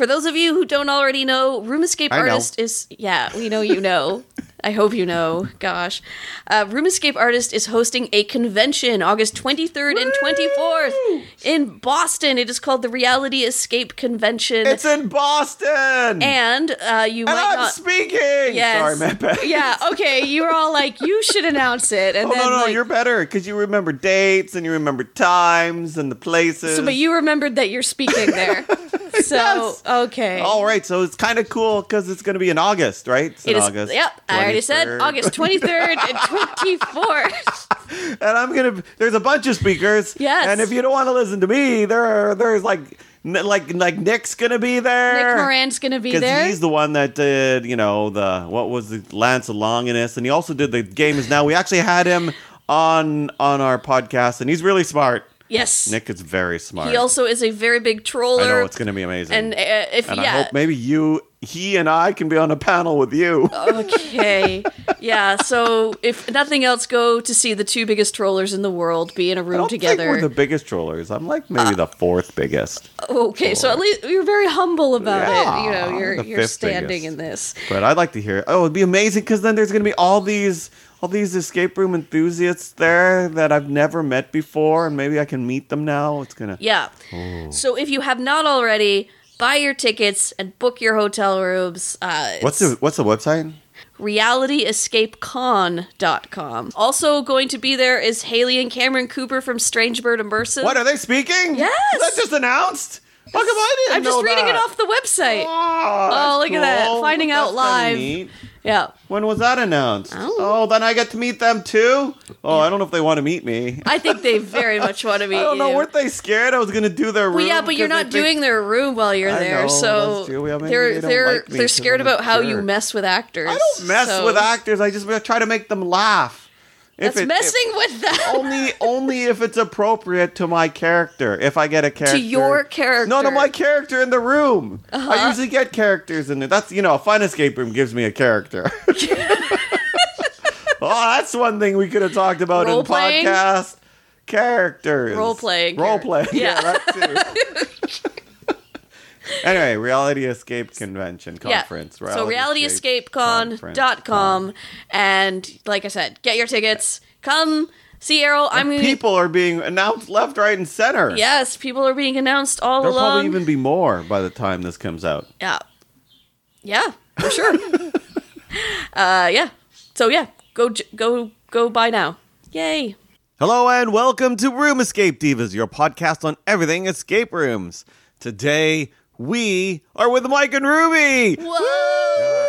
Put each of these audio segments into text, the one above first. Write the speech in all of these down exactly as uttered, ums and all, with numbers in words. For those of you who don't already know, Room Escape Artist is... Yeah, we know you know. I hope you know. Gosh. Uh, Room Escape Artist is hosting a convention August twenty-third Woo! and twenty-fourth in Boston. It is called the Reality Escape Convention. It's in Boston! And uh, you and might I'm not... I'm speaking! Yes. Sorry, my bad. Yeah, okay. You were all like, you should announce it. And oh, then, no, no, like... you're better, because you remember dates, and you remember times, and the places. So, but you remembered that you're speaking there. So, yes. Okay. All right, so it's kind of cool, because it's going to be in August, right? It's in it is, August. Yep, I already said August twenty-third and twenty-fourth. And I'm going to, there's a bunch of speakers. Yes. And if you don't want to listen to me, there are, there's like, like, like Nick's going to be there. Nick Moran's going to be there. Because he's the one that did, you know, the, what was the Lance of Longinus. And he also did the Game Is Now. We actually had him on on our podcast, and he's really smart. Yes. Nick is very smart. He also is a very big troller. I know, it's going to be amazing. And, uh, if, and yeah. I hope maybe you, he and I can be on a panel with you. Okay. Yeah, so if nothing else, go to see the two biggest trollers in the world be in a room I don't together. I think we're the biggest trollers. I'm like maybe uh, the fourth biggest. Okay, troller. So at least you're very humble about yeah, it. You know, you're, you're standing biggest. in this. But I'd like to hear it. Oh, it'd be amazing, because then there's going to be all these... all these escape room enthusiasts there that I've never met before, and maybe I can meet them now. It's gonna yeah. Oh. So if you have not already, buy your tickets and book your hotel rooms. Uh, what's the What's the website? Reality Escape Con dot com. Also going to be there is Haley and Cameron Cooper from Strange Bird Immersive. What, are they speaking? Yes, is that just announced? How come I didn't I'm know just reading that? It off the website. Oh, oh look cool. at that! Finding that's out live. So neat. Yeah. When was that announced? Oh, then I get to meet them too? Oh, yeah. I don't know if they want to meet me. I think they very much want to meet you. I don't know. You. Weren't they scared I was going to do their room? Well, yeah, but you're not doing think... their room while you're I there. Know, so yeah, they're, they they're, like they're scared about how sure. you mess with actors. I don't mess so. with actors. I just try to make them laugh. If That's it, messing if, with that. Only, only if it's appropriate to my character. If I get a character, to your character. No, to my character in the room. Uh-huh. I usually get characters in there. That's you know, a fun escape room gives me a character. Oh, that's one thing we could have talked about Role in playing? podcast characters. Role playing. Role playing. Yeah, yeah that too. Anyway, Reality Escape Convention Conference. Yeah. Reality so Reality Escape Con dot com. And like I said, get your tickets. Come see Errol. I'm gonna... People are being announced left, right, and center. Yes, people are being announced all There'll along. There'll probably even be more by the time this comes out. Yeah. Yeah, for sure. uh, yeah. So yeah, go go go buy now. Yay. Hello and welcome to Room Escape Divas, your podcast on everything escape rooms. Today... we are with Mike and Ruby. Whoa!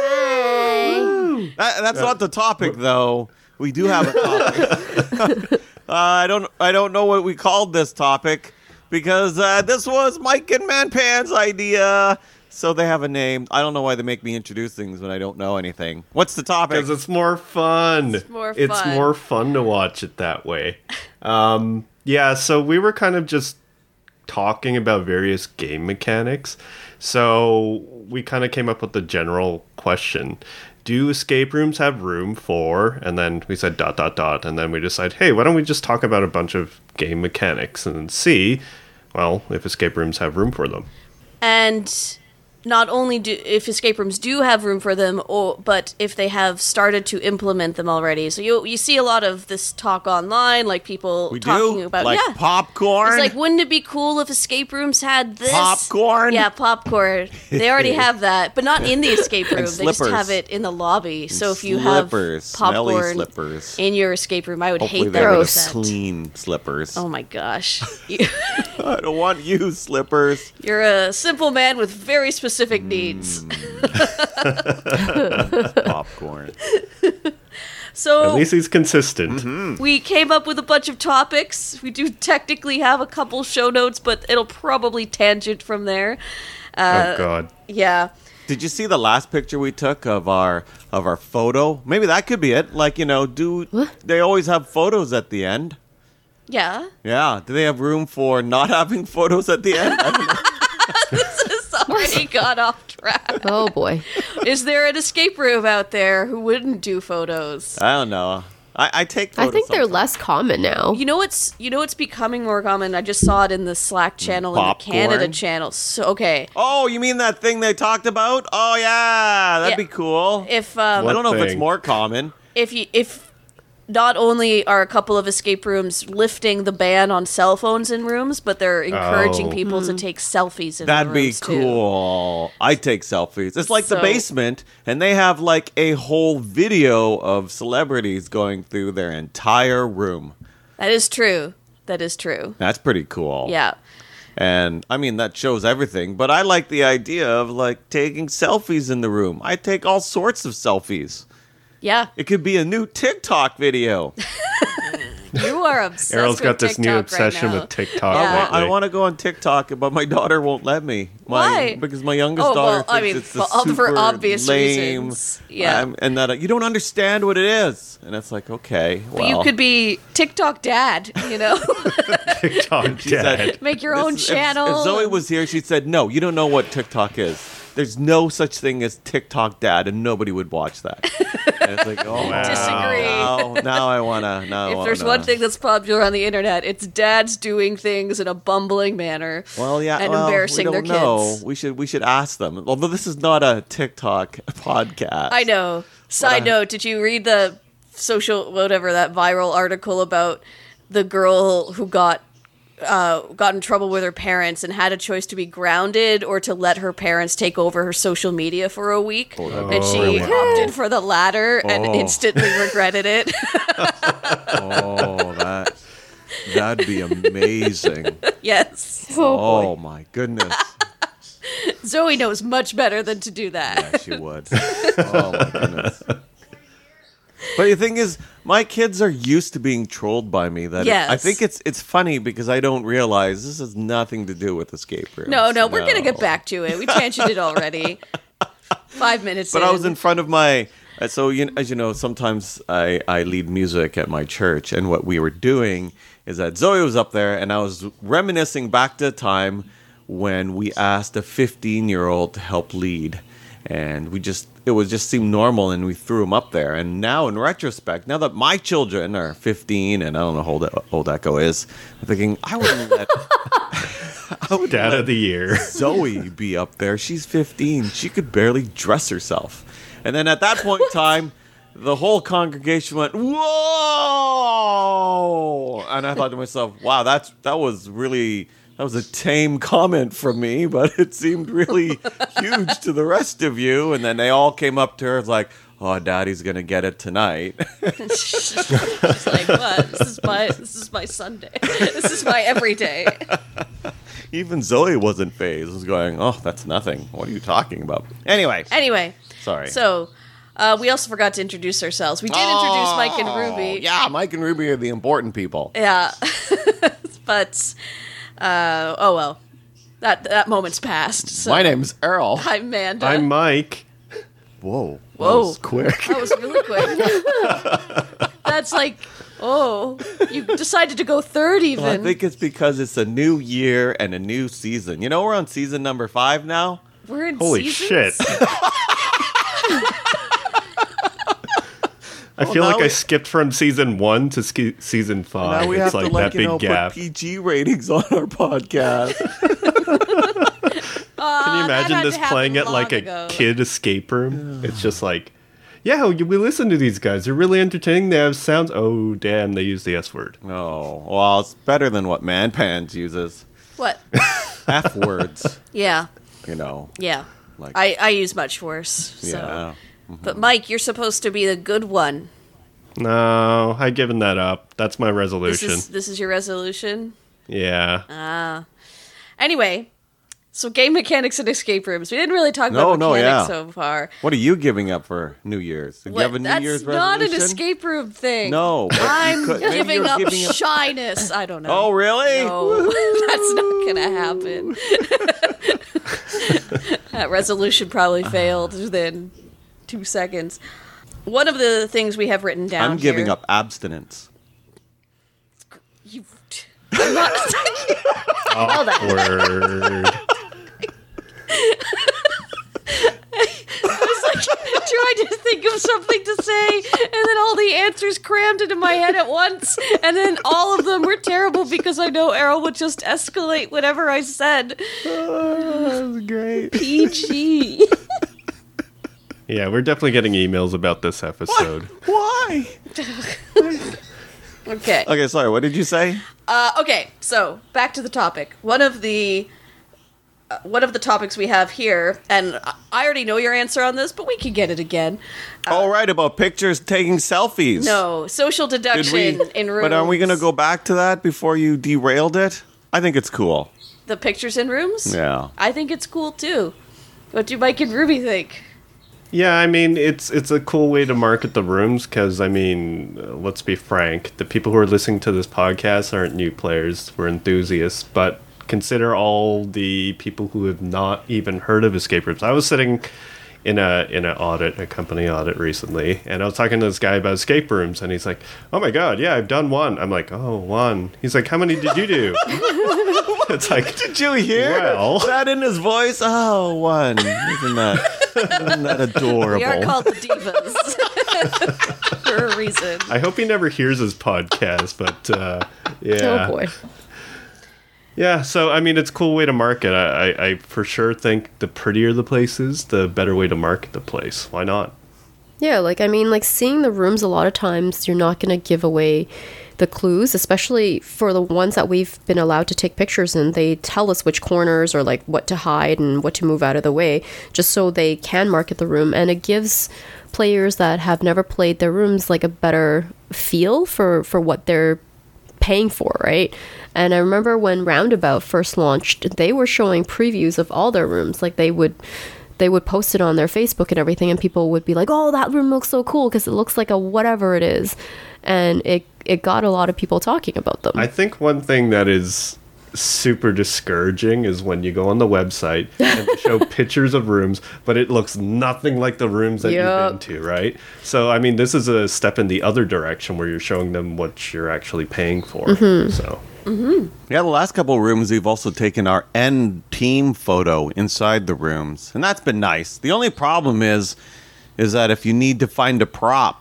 Woo! That, that's not the topic, though. We do have a topic. uh, I don't. I don't know what we called this topic because uh, this was Mike and Manpan's idea. So they have a name. I don't know why they make me introduce things when I don't know anything. What's the topic? Because it's more fun. It's more fun. It's more fun to watch it that way. Um, yeah. So we were kind of just talking about various game mechanics, so we kind of came up with the general question, do escape rooms have room for, and then we said dot dot dot, and then we decided, hey, why don't we just talk about a bunch of game mechanics and see, well, if escape rooms have room for them. And not only do if escape rooms do have room for them, or but if they have started to implement them already. So you you see a lot of this talk online, like people we talking do? about like yeah. popcorn. It's like, wouldn't it be cool if escape rooms had this popcorn? Yeah, popcorn. They already have that, but not in the escape room. They just have it in the lobby. And so if you slippers, have popcorn slippers. in your escape room, I would Hopefully hate that. Gross. Clean slippers. Oh my gosh. I don't want you slippers. You're a simple man with very specific. Specific needs. Mm. Popcorn. So at least he's consistent. Mm-hmm. We came up with a bunch of topics. We do technically have a couple show notes, but it'll probably tangent from there. Uh, oh God! Yeah. Did you see the last picture we took of our of our photo? Maybe that could be it. Like you know, do what? They always have photos at the end? Yeah. Yeah. Do they have room for not having photos at the end? I don't know. This is already got off track. Oh boy. Is there an escape room out there who wouldn't do photos? I don't know. I, I take photos. I think they're sometimes. less common now. You know what's you know what's becoming more common? I just saw it in the Slack channel and the Canada channel. So okay. Oh, you mean that thing they talked about? Oh yeah, that'd yeah. be cool. If um, I don't know thing? if it's more common. If you if not only are a couple of escape rooms lifting the ban on cell phones in rooms, but they're encouraging oh. people mm-hmm. to take selfies in That'd the rooms That'd be cool. Too. I take selfies. It's like so, the basement, and they have like a whole video of celebrities going through their entire room. That is true. That is true. That's pretty cool. Yeah. And, I mean, that shows everything, but I like the idea of like taking selfies in the room. I take all sorts of selfies. Yeah. It could be a new TikTok video. You are obsessed Errol's got with this TikTok new obsession right with TikTok. Yeah. I, I want to go on TikTok, but my daughter won't let me. My, Why? Because my youngest oh, daughter well, thinks I mean, it's the well, super for obvious lame, reasons. Yeah. Um, and that uh, you don't understand what it is. And it's like, okay, well. But you could be TikTok dad, you know? TikTok dad. Said, make your own is, channel. If, if Zoe was here, she said, no, you don't know what TikTok is. There's no such thing as TikTok dad, and nobody would watch that. And it's like, oh, wow. Disagree. Now, now I want to. If there's wanna. one thing that's popular on the internet, it's dads doing things in a bumbling manner. Well, yeah, and well, embarrassing we don't their know. kids. We should we should ask them. Although this is not a TikTok podcast. I know. Side I, note: did you read the social whatever that viral article about the girl who got? Uh, got in trouble with her parents and had a choice to be grounded or to let her parents take over her social media for a week. Oh, and she really? opted for the latter oh. and instantly regretted it. oh, that, that'd be amazing. Yes. Oh, oh my goodness. Zoe knows much better than to do that. Yeah, she would. Oh, my goodness. But the thing is, my kids are used to being trolled by me. That yes. it, I think it's it's funny because I don't realize this has nothing to do with escape rooms. No, no, we're no. going to get back to it. We tangented already. Five minutes But in. I was in front of my... So, you know, as you know, sometimes I, I lead music at my church. And what we were doing is that Zoe was up there and I was reminiscing back to a time when we asked a fifteen-year-old to help lead. And we just... It was just seemed normal, and we threw him up there. And now, in retrospect, now that my children are fifteen, and I don't know how old, old Echo is, I'm thinking, I wouldn't let, I would Dad let of the year. Zoe be up there. She's fifteen. She could barely dress herself. And then at that point in time, the whole congregation went, whoa! And I thought to myself, wow, that's that was really... That was a tame comment from me, but it seemed really huge to the rest of you. And then they all came up to her like, oh, Daddy's going to get it tonight. She's like, what? This is my, this is my Sunday. This is my everyday. Even Zoe wasn't phased. Was going, oh, that's nothing. What are you talking about? Anyway. Anyway. Sorry. So... Uh, we also forgot to introduce ourselves. We did oh, introduce Mike and Ruby. Yeah, Mike and Ruby are the important people. Yeah. But, uh, oh well. That that moment's passed. So. My name's Errol. I'm Amanda. I'm Mike. Whoa. Whoa. That was quick. That was really quick. That's like, oh, you decided to go third even. Well, I think it's because it's a new year and a new season. You know, we're on season number five now. We're in Holy seasons? shit. I well, feel like I skipped from season one to sk- season five. Now we it's have like to, like, that you know, big gap. Put P G ratings on our podcast. uh, Can you imagine this playing at like ago. a kid escape room? Yeah. It's just like, yeah, we listen to these guys. They're really entertaining. They have sounds. Oh, damn, they use the S word. Oh, well, it's better than what ManPans uses. What? F words. Yeah. You know. Yeah. Like I, I use much worse. So. Yeah. Mm-hmm. But Mike, you're supposed to be the good one. No, I've given that up. That's my resolution. This is, this is your resolution? Yeah. Ah. Anyway, so game mechanics and escape rooms. We didn't really talk no, about no, mechanics yeah. so far. What are you giving up for New Year's? Do you have a New That's Year's resolution? That's not an escape room thing. No. I'm could, giving up giving shyness. I don't know. Oh, really? No, that's not going to happen. That resolution probably failed then. Two seconds. One of the things we have written down. I'm giving here, up abstinence. You, I'm not. All that. I was like trying to think of something to say, and then all the answers crammed into my head at once, and then all of them were terrible because I know Errol would just escalate whatever I said. Oh, that was great. P G. Yeah, we're definitely getting emails about this episode. What? Why? Okay. Okay, sorry, what did you say? Uh, okay, so back to the topic. One of the... Uh, one of the topics we have here, and I already know your answer on this, but we can get it again. Uh, All right, about pictures taking selfies. No, social deduction we, in rooms. But aren't we going to go back to that before you derailed it? I think it's cool. The pictures in rooms? Yeah. I think it's cool, too. What do Mike and Ruby think? Yeah, I mean, it's it's a cool way to market the rooms because, I mean, let's be frank. The people who are listening to this podcast aren't new players. We're enthusiasts, but consider all the people who have not even heard of escape rooms. I was sitting in a in an audit, a company audit recently, and I was talking to this guy about escape rooms, and he's like, "Oh my god, yeah, I've done one." I'm like, "Oh, one." He's like, "How many did you do?" It's like, did you hear well, that in his voice? Oh, one. Isn't that isn't that adorable? We are called the divas for a reason. I hope he never hears his podcast, but uh, yeah. Oh boy. Yeah, so, I mean, it's a cool way to market. I, I, I for sure think the prettier the place is, the better way to market the place. Why not? Yeah, like, I mean, like, seeing the rooms, a lot of times, you're not going to give away the clues, especially for the ones that we've been allowed to take pictures in. They tell us which corners or, like, what to hide and what to move out of the way, just so they can market the room. And it gives players that have never played their rooms, like, a better feel for, for what they're paying for, right? And I remember when Roundabout first launched, they were showing previews of all their rooms. Like, they would they would post it on their Facebook and everything, and people would be like, "Oh, that room looks so cool because it looks like a whatever it is." And it it got a lot of people talking about them. I think one thing that is super discouraging is when you go on the website and show pictures of rooms, but it looks nothing like the rooms that yep. you've been to, right? So, I mean, this is a step in the other direction where you're showing them what you're actually paying for. Mm-hmm. So, mm-hmm. Yeah, the last couple of rooms, we've also taken our end team photo inside the rooms, and that's been nice. The only problem is, is that if you need to find a prop.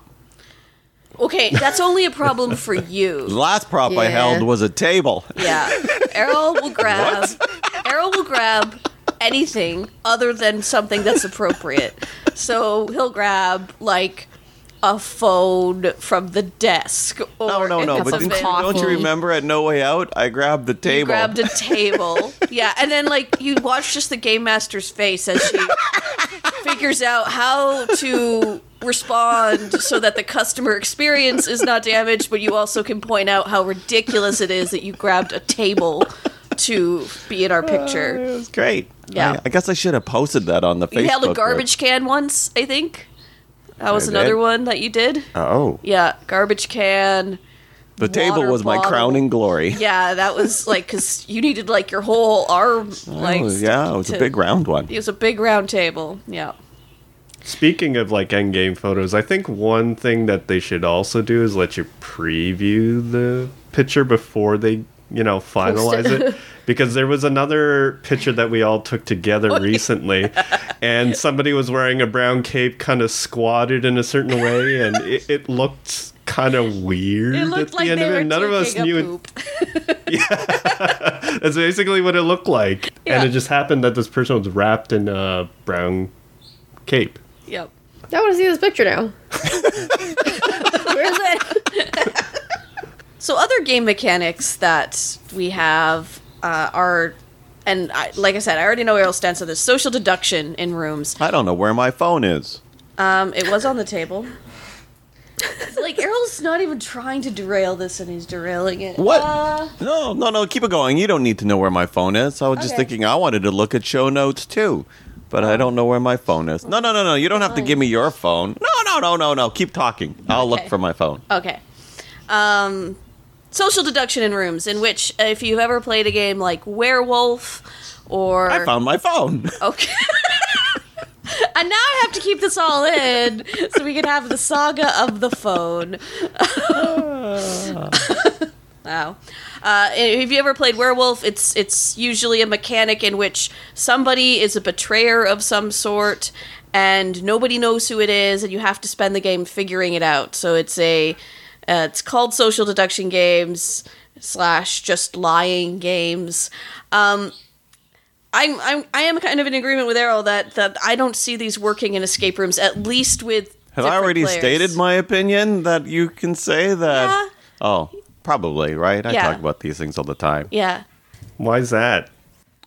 Okay, that's only a problem for you. The last prop yeah. I held was a table. Yeah. Errol will grab Errol will grab anything other than something that's appropriate. So he'll grab, like, a phone from the desk. Or no, no, no. But didn't you, don't you remember at No Way Out? I grabbed the table. You grabbed a table. Yeah, and then, like, you watch just the Game Master's face as she figures out how to respond so that the customer experience is not damaged, but you also can point out how ridiculous it is that you grabbed a table to be in our picture. Uh, it was great. Yeah. I, I guess I should have posted that on the Facebook. You held a garbage group. Can once, I think. That was I another did. One that you did. Oh. Yeah, garbage can. The table was bottle. My crowning glory. Yeah, that was like, because you needed like your whole arm. Like, oh, yeah, it was to, a big round one. It was a big round table, yeah. Speaking of like endgame photos, I think one thing that they should also do is let you preview the picture before they, you know, finalize it. Because there was another picture that we all took together recently, and somebody was wearing a brown cape, kind of squatted in a certain way, and it, it looked kind of weird. It looked at the like end they of it. Were none of us knew poop. It. Yeah, that's basically what it looked like, yeah. And it just happened that this person was wrapped in a brown cape. Yep. I want to see this picture now. Where is it? So other game mechanics that we have uh, are, and I, like I said, I already know Errol stands on this, social deduction in rooms. I don't know where my phone is. Um, it was on the table. Like, Errol's not even trying to derail this, and he's derailing it. What? Uh, no, no, no, keep it going. You don't need to know where my phone is. I was okay. just thinking I wanted to look at show notes, too. But I don't know where my phone is. No, no, no, no. You don't have to give me your phone. No, no, no, no, no. Keep talking. I'll okay. look for my phone. Okay. Um, social deduction in rooms, in which if you've ever played a game like Werewolf or... I found my phone. Okay. And now I have to keep this all in so we can have the saga of the phone. Wow. Uh, have you ever played Werewolf? It's it's usually a mechanic in which somebody is a betrayer of some sort, and nobody knows who it is, and you have to spend the game figuring it out. So it's a, uh, it's called social deduction games slash just lying games. Um, I'm I'm I am kind of in agreement with Errol that that I don't see these working in escape rooms, at least with. Have I already players. stated my opinion that you can say that? Yeah. Oh, probably right. I yeah. talk about these things all the time. Yeah. Why is that?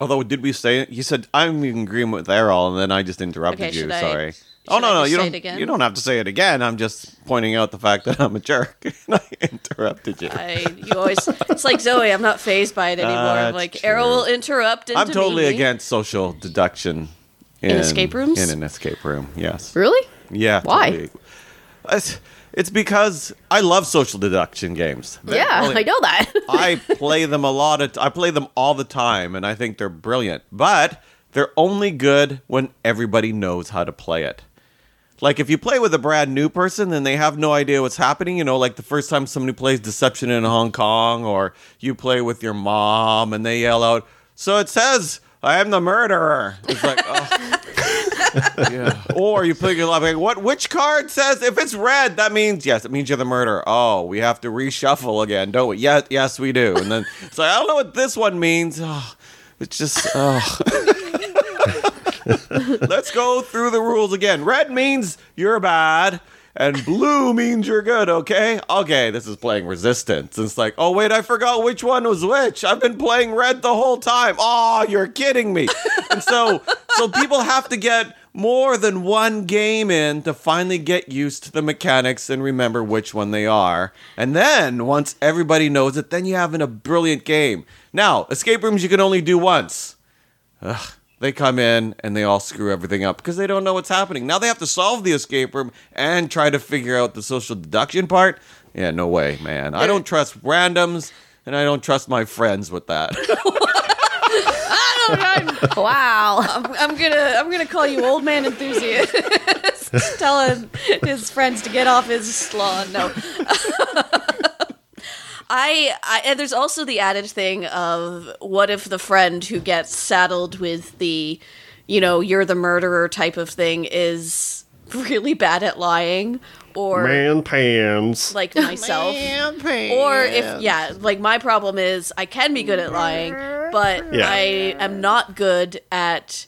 Although, did we say it? You said, I'm in agreement with Errol, and then I just interrupted okay, you, I, sorry. Oh, no, no, you don't you don't have to say it again. I'm just pointing out the fact that I'm a jerk, and I interrupted you. I, you always, it's like Zoe, I'm not phased by it anymore. Uh, I'm like, true. Errol will interrupt and I'm totally me. against social deduction. In, in escape rooms? In an escape room, yes. Really? Yeah. Why? Totally. It's, it's because I love social deduction games. They're yeah, brilliant. I know that. I play them a lot. Of t- I play them all the time, and I think they're brilliant. But they're only good when everybody knows how to play it. Like, if you play with a brand new person, then they have no idea what's happening. You know, like the first time somebody plays Deception in Hong Kong, or you play with your mom, and they yell out, "So it says, I am the murderer." It's like, oh. Yeah. Or you pick your like, what? Which card says if it's red, that means yes, it means you're the murderer. Oh, we have to reshuffle again, don't we? Yes, yes, we do. And then it's like, I don't know what this one means. Oh, it's just, oh. Let's go through the rules again. Red means you're bad, and blue means you're good. Okay, okay. This is playing Resistance. It's like, oh wait, I forgot which one was which. I've been playing red the whole time. Oh, you're kidding me. And so, so people have to get more than one game in to finally get used to the mechanics and remember which one they are. And then, once everybody knows it, then you have a brilliant game. Now, escape rooms you can only do once. Ugh, they come in and they all screw everything up because they don't know what's happening. Now they have to solve the escape room and try to figure out the social deduction part. Yeah, no way, man. I don't trust randoms, and I don't trust my friends with that. I'm, wow. I'm, I'm gonna I'm gonna call you old man enthusiast. Telling his friends to get off his lawn. No. I, I and there's also the added thing of what if the friend who gets saddled with the, you know, you're the murderer type of thing is really bad at lying. Or man pans. Like myself. Man pans. Or if, yeah, like my problem is I can be good at lying, but yeah. I am not good at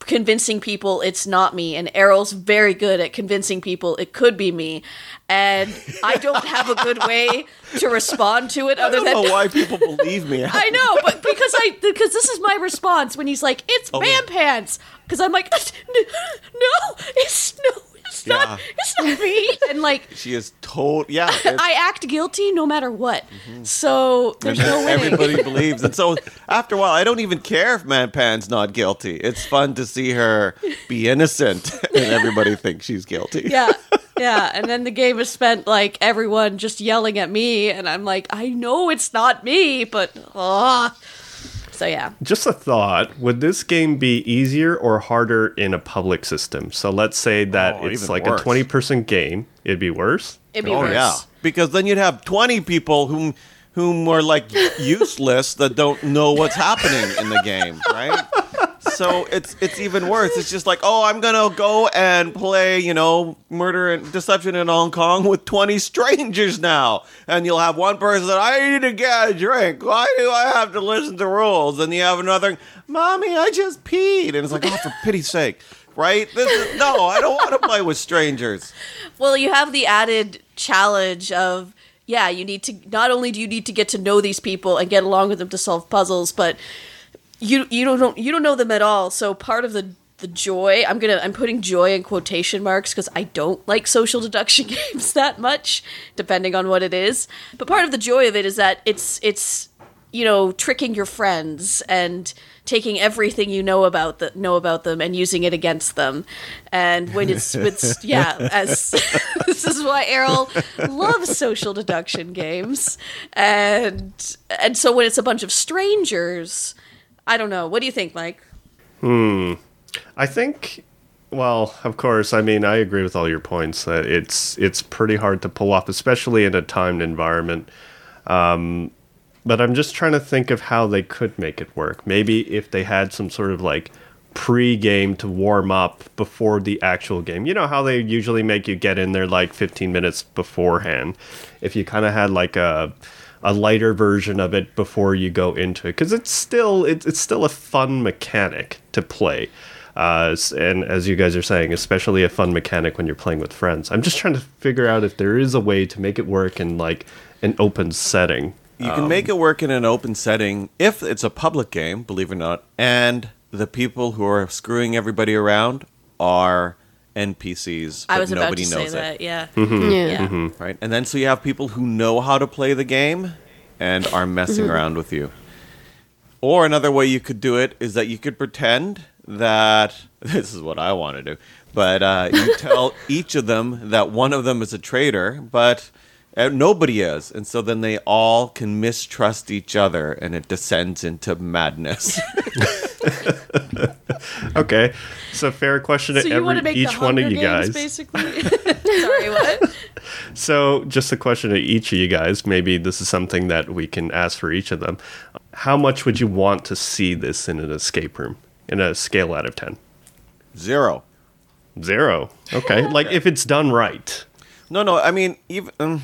convincing people it's not me. And Errol's very good at convincing people it could be me. And I don't have a good way to respond to it other than... I don't than, know why people believe me. I know, but because I because this is my response when he's like, it's oh, man pants. Because I'm like, no, it's no. It's yeah. not it's not me. And like she is told yeah. I act guilty no matter what. Mm-hmm. So there's and no way. Everybody believes. And so after a while I don't even care if Man Pan's not guilty. It's fun to see her be innocent and everybody thinks she's guilty. Yeah. Yeah. And then the game is spent like everyone just yelling at me and I'm like, I know it's not me, but ah. So, yeah. Just a thought. Would this game be easier or harder in a public system? So, let's say that oh, it's like worse. a twenty-person game. It'd be worse? It'd be oh, worse. Yeah. Because then you'd have twenty people whom whom are, like, useless that don't know what's happening in the game, right? So, it's it's even worse. It's just like, oh, I'm going to go and play, you know, Murder and Deception in Hong Kong with twenty strangers now. And you'll have one person that, I need to get a drink. Why do I have to listen to rules? And you have another, Mommy, I just peed. And it's like, oh, for pity's sake, right? This is, no, I don't want to play with strangers. Well, you have the added challenge of, yeah, you need to, not only do you need to get to know these people and get along with them to solve puzzles, but... You you don't you don't know them at all. So part of the, the joy I'm gonna I'm putting joy in quotation marks because I don't like social deduction games that much, depending on what it is. But part of the joy of it is that it's it's you know tricking your friends and taking everything you know about the know about them and using it against them. And when it's with yeah, as this is why Errol loves social deduction games. And and so when it's a bunch of strangers. I don't know. What do you think, Mike? Hmm. I think, well, of course, I mean, I agree with all your points that it's it's pretty hard to pull off, especially in a timed environment. Um, but I'm just trying to think of how they could make it work. Maybe if they had some sort of like pre-game to warm up before the actual game. You know how they usually make you get in there like fifteen minutes beforehand. If you kind of had like a a lighter version of it before you go into it, because it's still it, it's still a fun mechanic to play. Uh, and as you guys are saying, especially a fun mechanic when you're playing with friends. I'm just trying to figure out if there is a way to make it work in like an open setting. You can um, make it work in an open setting if it's a public game, believe it or not, and the people who are screwing everybody around are N P Cs, but I was about nobody to knows say it. That, yeah. Mm-hmm. Yeah. yeah. Mm-hmm. Right? And then so you have people who know how to play the game and are messing around with you. Or another way you could do it is that you could pretend that, this is what I want to do, but uh, you tell each of them that one of them is a traitor, but uh, nobody is. And so then they all can mistrust each other and it descends into madness. Okay, so fair question to so every each one of you games, guys. Basically, sorry, what? So just a question to each of you guys. Maybe this is something that we can ask for each of them. How much would you want to see this in an escape room? In a scale out of ten? Zero. Zero. Okay, like if it's done right. No, no. I mean, even um,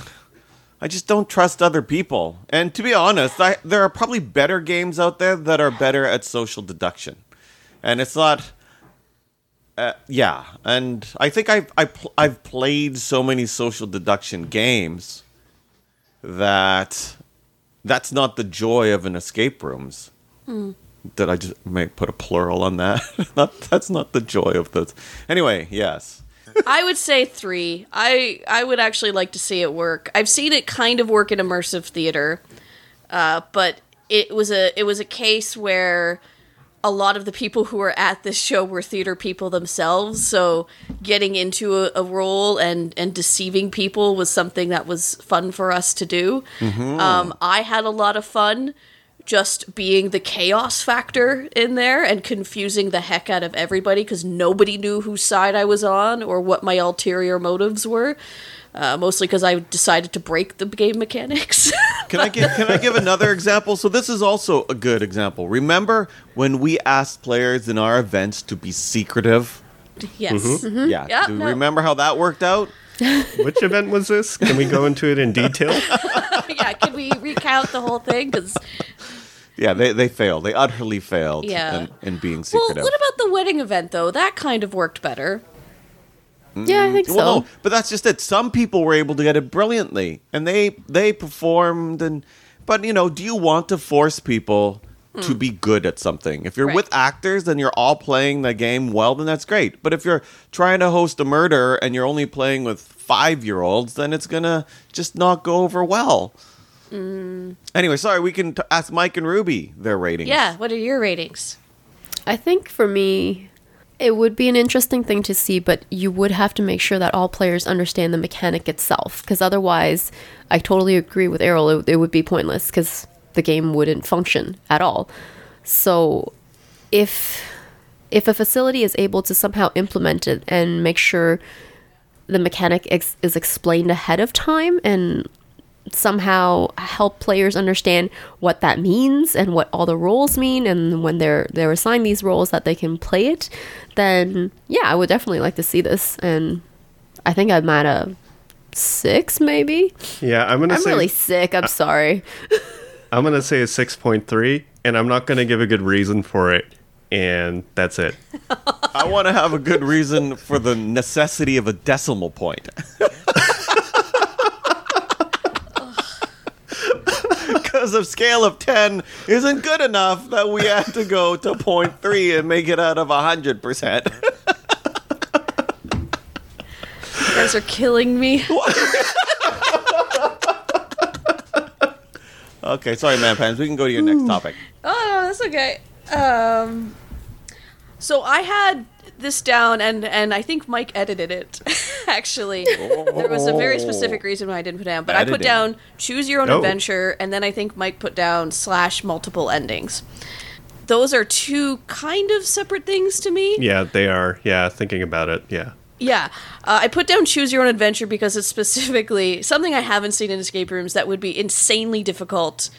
I just don't trust other people. And to be honest, I, there are probably better games out there that are better at social deduction. And it's not, uh, yeah. And I think I've I pl- I've played so many social deduction games that that's not the joy of an escape rooms. Mm. Did I just make put a plural on that? that? That's not the joy of this. Anyway, yes. I would say three. I I would actually like to see it work. I've seen it kind of work in immersive theater, uh, but it was a it was a case where a lot of the people who were at this show were theater people themselves, so getting into a, a role and, and deceiving people was something that was fun for us to do. Mm-hmm. Um, I had a lot of fun just being the chaos factor in there and confusing the heck out of everybody because nobody knew whose side I was on or what my ulterior motives were, uh, mostly because I decided to break the game mechanics. Can I give, can I give another example? So this is also a good example. Remember when we asked players in our events to be secretive? Yes. Mm-hmm. Mm-hmm. Yeah. Yep, Do you no. remember how that worked out? Which event was this? Can we go into it in detail? Yeah, can we recount the whole thing? Because... Yeah, they they failed. They utterly failed yeah. in, in being secretive. Well, what about the wedding event, though? That kind of worked better. Mm, yeah, I think well, so. Well, no, but that's just it. Some people were able to get it brilliantly, and they they performed. And But, you know, do you want to force people mm. to be good at something? If you're right. with actors and you're all playing the game well, then that's great. But if you're trying to host a murder and you're only playing with five-year-olds, then it's going to just not go over well. Mm. Anyway, sorry, we can t- ask Mike and Ruby their ratings. Yeah, what are your ratings? I think for me, it would be an interesting thing to see, but you would have to make sure that all players understand the mechanic itself, because otherwise, I totally agree with Errol, it, it would be pointless, because the game wouldn't function at all. So, if if a facility is able to somehow implement it and make sure the mechanic ex- is explained ahead of time and somehow help players understand what that means and what all the roles mean, and when they're they're assigned these roles that they can play it, then yeah, I would definitely like to see this. And I think I'm at a six, maybe. Yeah, I'm gonna. I'm say, really sick. I'm I, sorry. I'm gonna say a six point three, and I'm not gonna give a good reason for it, and that's it. I want to have a good reason for the necessity of a decimal point. Because a scale of ten isn't good enough that we have to go to zero point three and make it out of one hundred percent. You guys are killing me. Okay, sorry, man, Pans. We can go to your next topic. Oh, no, that's okay. Um, so I had this down, and, and I think Mike edited it, actually. Oh. There was a very specific reason why I didn't put it down, but editing. I put down choose your own oh. adventure, and then I think Mike put down slash multiple endings. Those are two kind of separate things to me. Yeah, they are. Yeah, thinking about it, yeah. Yeah, uh, I put down choose your own adventure because it's specifically something I haven't seen in escape rooms that would be insanely difficult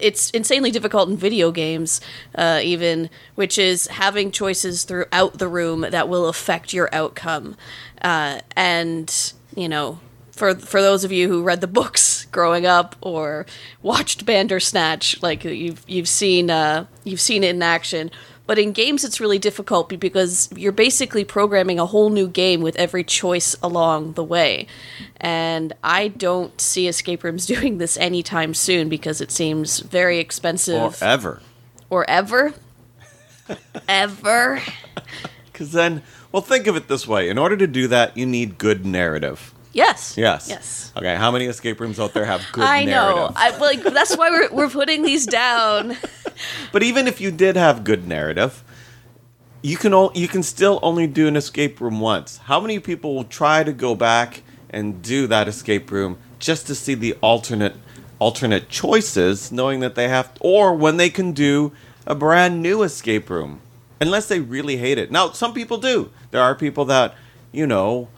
it's insanely difficult in video games, uh, even, which is having choices throughout the room that will affect your outcome. Uh, and, you know, for for those of you who read the books growing up or watched Bandersnatch, like you've you've seen uh, you've seen it in action. But in games, it's really difficult because you're basically programming a whole new game with every choice along the way. And I don't see escape rooms doing this anytime soon because it seems very expensive. Or ever. Or ever. Ever. Because then, well, think of it this way. In order to do that, you need good narrative. Yes. Yes. Yes. Okay, how many escape rooms out there have good I narrative? I know. I, like, that's why we're we're putting these down. But even if you did have good narrative, you can o- you can still only do an escape room once. How many people will try to go back and do that escape room just to see the alternate alternate choices, knowing that they have to, or when they can do a brand new escape room, unless they really hate it. Now, some people do. There are people that, you know,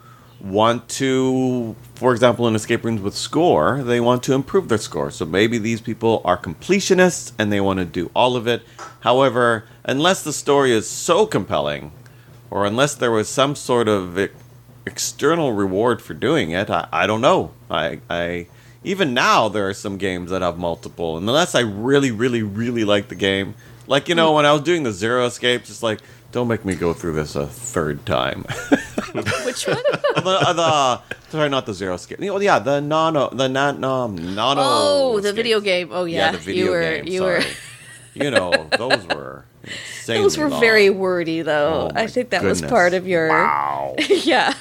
want to, for example, in escape rooms with score, they want to improve their score. So maybe these people are completionists and they want to do all of it. However, unless the story is so compelling, or unless there was some sort of e- external reward for doing it, I, I don't know. I, I even now, there are some games that have multiple. And unless I really, really, really like the game. Like, you know, when I was doing the Zero Escape, just like, don't make me go through this a third time. Which one? the, the, sorry, not the Zero Escape. You know, yeah, the Nano, the na, nom, Nano. Oh, escapes. The video game. Oh, yeah. Yeah, the video you were, game, you sorry. Were... You know, those were insanely Those were long. Very wordy, though. Oh, I think that goodness. Was part of your... Wow. Yeah.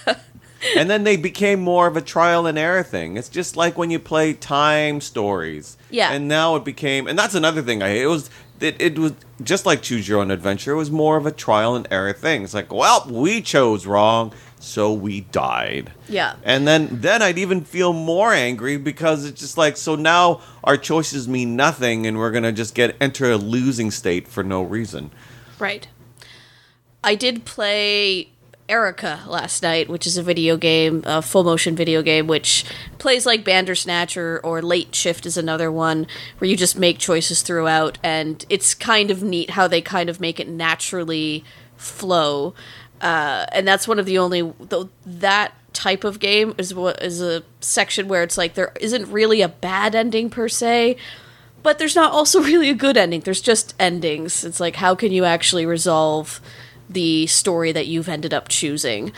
And then they became more of a trial and error thing. It's just like when you play Time Stories. Yeah. And now it became... And that's another thing I hate. It was... It, it was just like Choose Your Own Adventure. It was more of a trial and error thing. It's like, well, we chose wrong, so we died. Yeah. And then, then I'd even feel more angry because it's just like, so now our choices mean nothing and we're going to just get enter a losing state for no reason. Right. I did play Erica last night, which is a video game, a full motion video game, which plays like Bandersnatch or, or Late Shift is another one where you just make choices throughout, and it's kind of neat how they kind of make it naturally flow. Uh, and that's one of the only th- that type of game is what is a section where it's like there isn't really a bad ending per se, but there's not also really a good ending. There's just endings. It's like, how can you actually resolve the story that you've ended up choosing?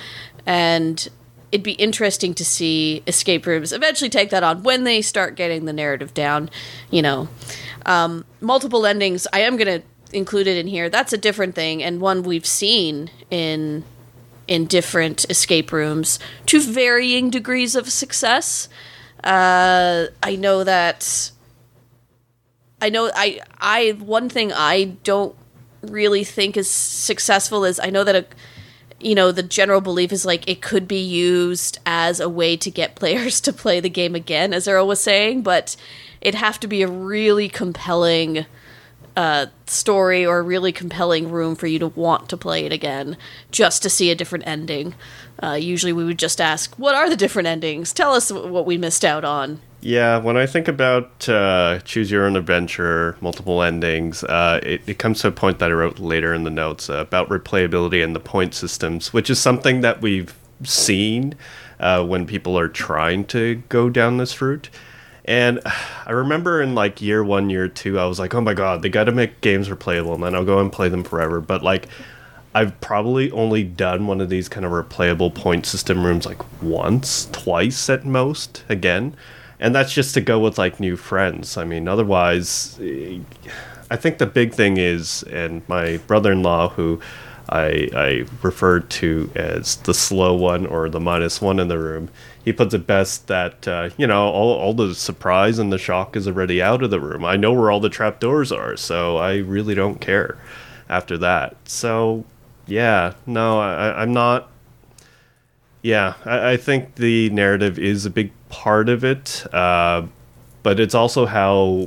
And it'd be interesting to see escape rooms eventually take that on when they start getting the narrative down, you know. Um, multiple endings, I am going to include it in here. That's a different thing, and one we've seen in in different escape rooms to varying degrees of success. Uh, I know that... I know... I I one thing I don't really think is successful is I know that a you know the general belief is like it could be used as a way to get players to play the game again, as Errol was saying, but it'd have to be a really compelling uh story or a really compelling room for you to want to play it again just to see a different ending. Uh usually we would just ask, what are the different endings? Tell us what we missed out on. Yeah, when I think about uh, Choose Your Own Adventure, multiple endings, uh, it, it comes to a point that I wrote later in the notes uh, about replayability and the point systems, which is something that we've seen uh, when people are trying to go down this route. And I remember in like year one, year two, I was like, oh my god, they got to make games replayable, and then I'll go and play them forever. But like, I've probably only done one of these kind of replayable point system rooms like once, twice at most, again. And that's just to go with, like, new friends. I mean, otherwise, I think the big thing is, and my brother-in-law, who I, I refer to as the slow one or the minus one in the room, he puts it best that, uh, you know, all, all the surprise and the shock is already out of the room. I know where all the trapdoors are, so I really don't care after that. So, yeah, no, I, I'm not... Yeah, I, I think the narrative is a big part of it, uh, but it's also how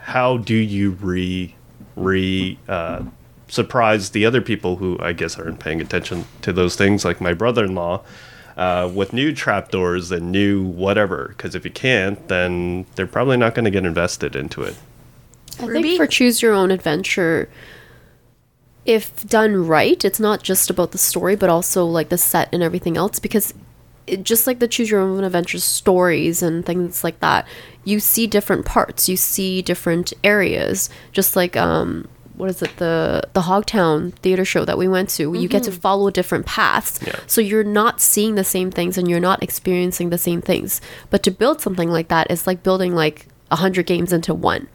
how do you re re uh, surprise the other people who I guess aren't paying attention to those things, like my brother-in-law, uh, with new trapdoors and new whatever, because if you can't, then they're probably not going to get invested into it. I Ruby? think for Choose Your Own Adventure, if done right, it's not just about the story, but also like the set and everything else, because it, just like the Choose Your Own Adventure stories and things like that, you see different parts, you see different areas, just like um what is it, the the Hogtown theater show that we went to, mm-hmm. you get to follow different paths, yeah. so you're not seeing the same things and you're not experiencing the same things. But to build something like that is like building like one hundred games into one.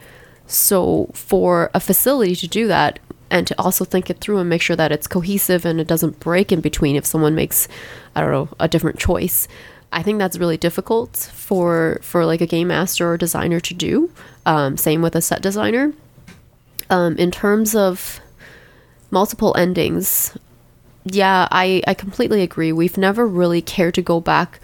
So for a facility to do that and to also think it through and make sure that it's cohesive and it doesn't break in between if someone makes, I don't know, a different choice, I think that's really difficult for for like a game master or designer to do. Um, same with a set designer. Um, in terms of multiple endings, yeah, I, I completely agree. We've never really cared to go back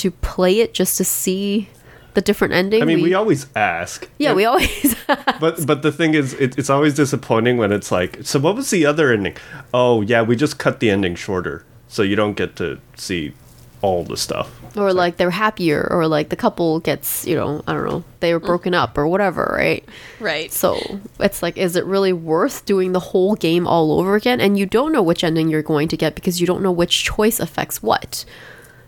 to play it just to see the different ending. I mean, we, we always ask. Yeah, and, we always ask. But, but the thing is, it, it's always disappointing when it's like, so what was the other ending? Oh, yeah, we just cut the ending shorter, so you don't get to see all the stuff. Or so. Like they're happier, or like the couple gets, you know, I don't know, they were broken up or whatever, right? Right. So it's like, is it really worth doing the whole game all over again? And you don't know which ending you're going to get because you don't know which choice affects what.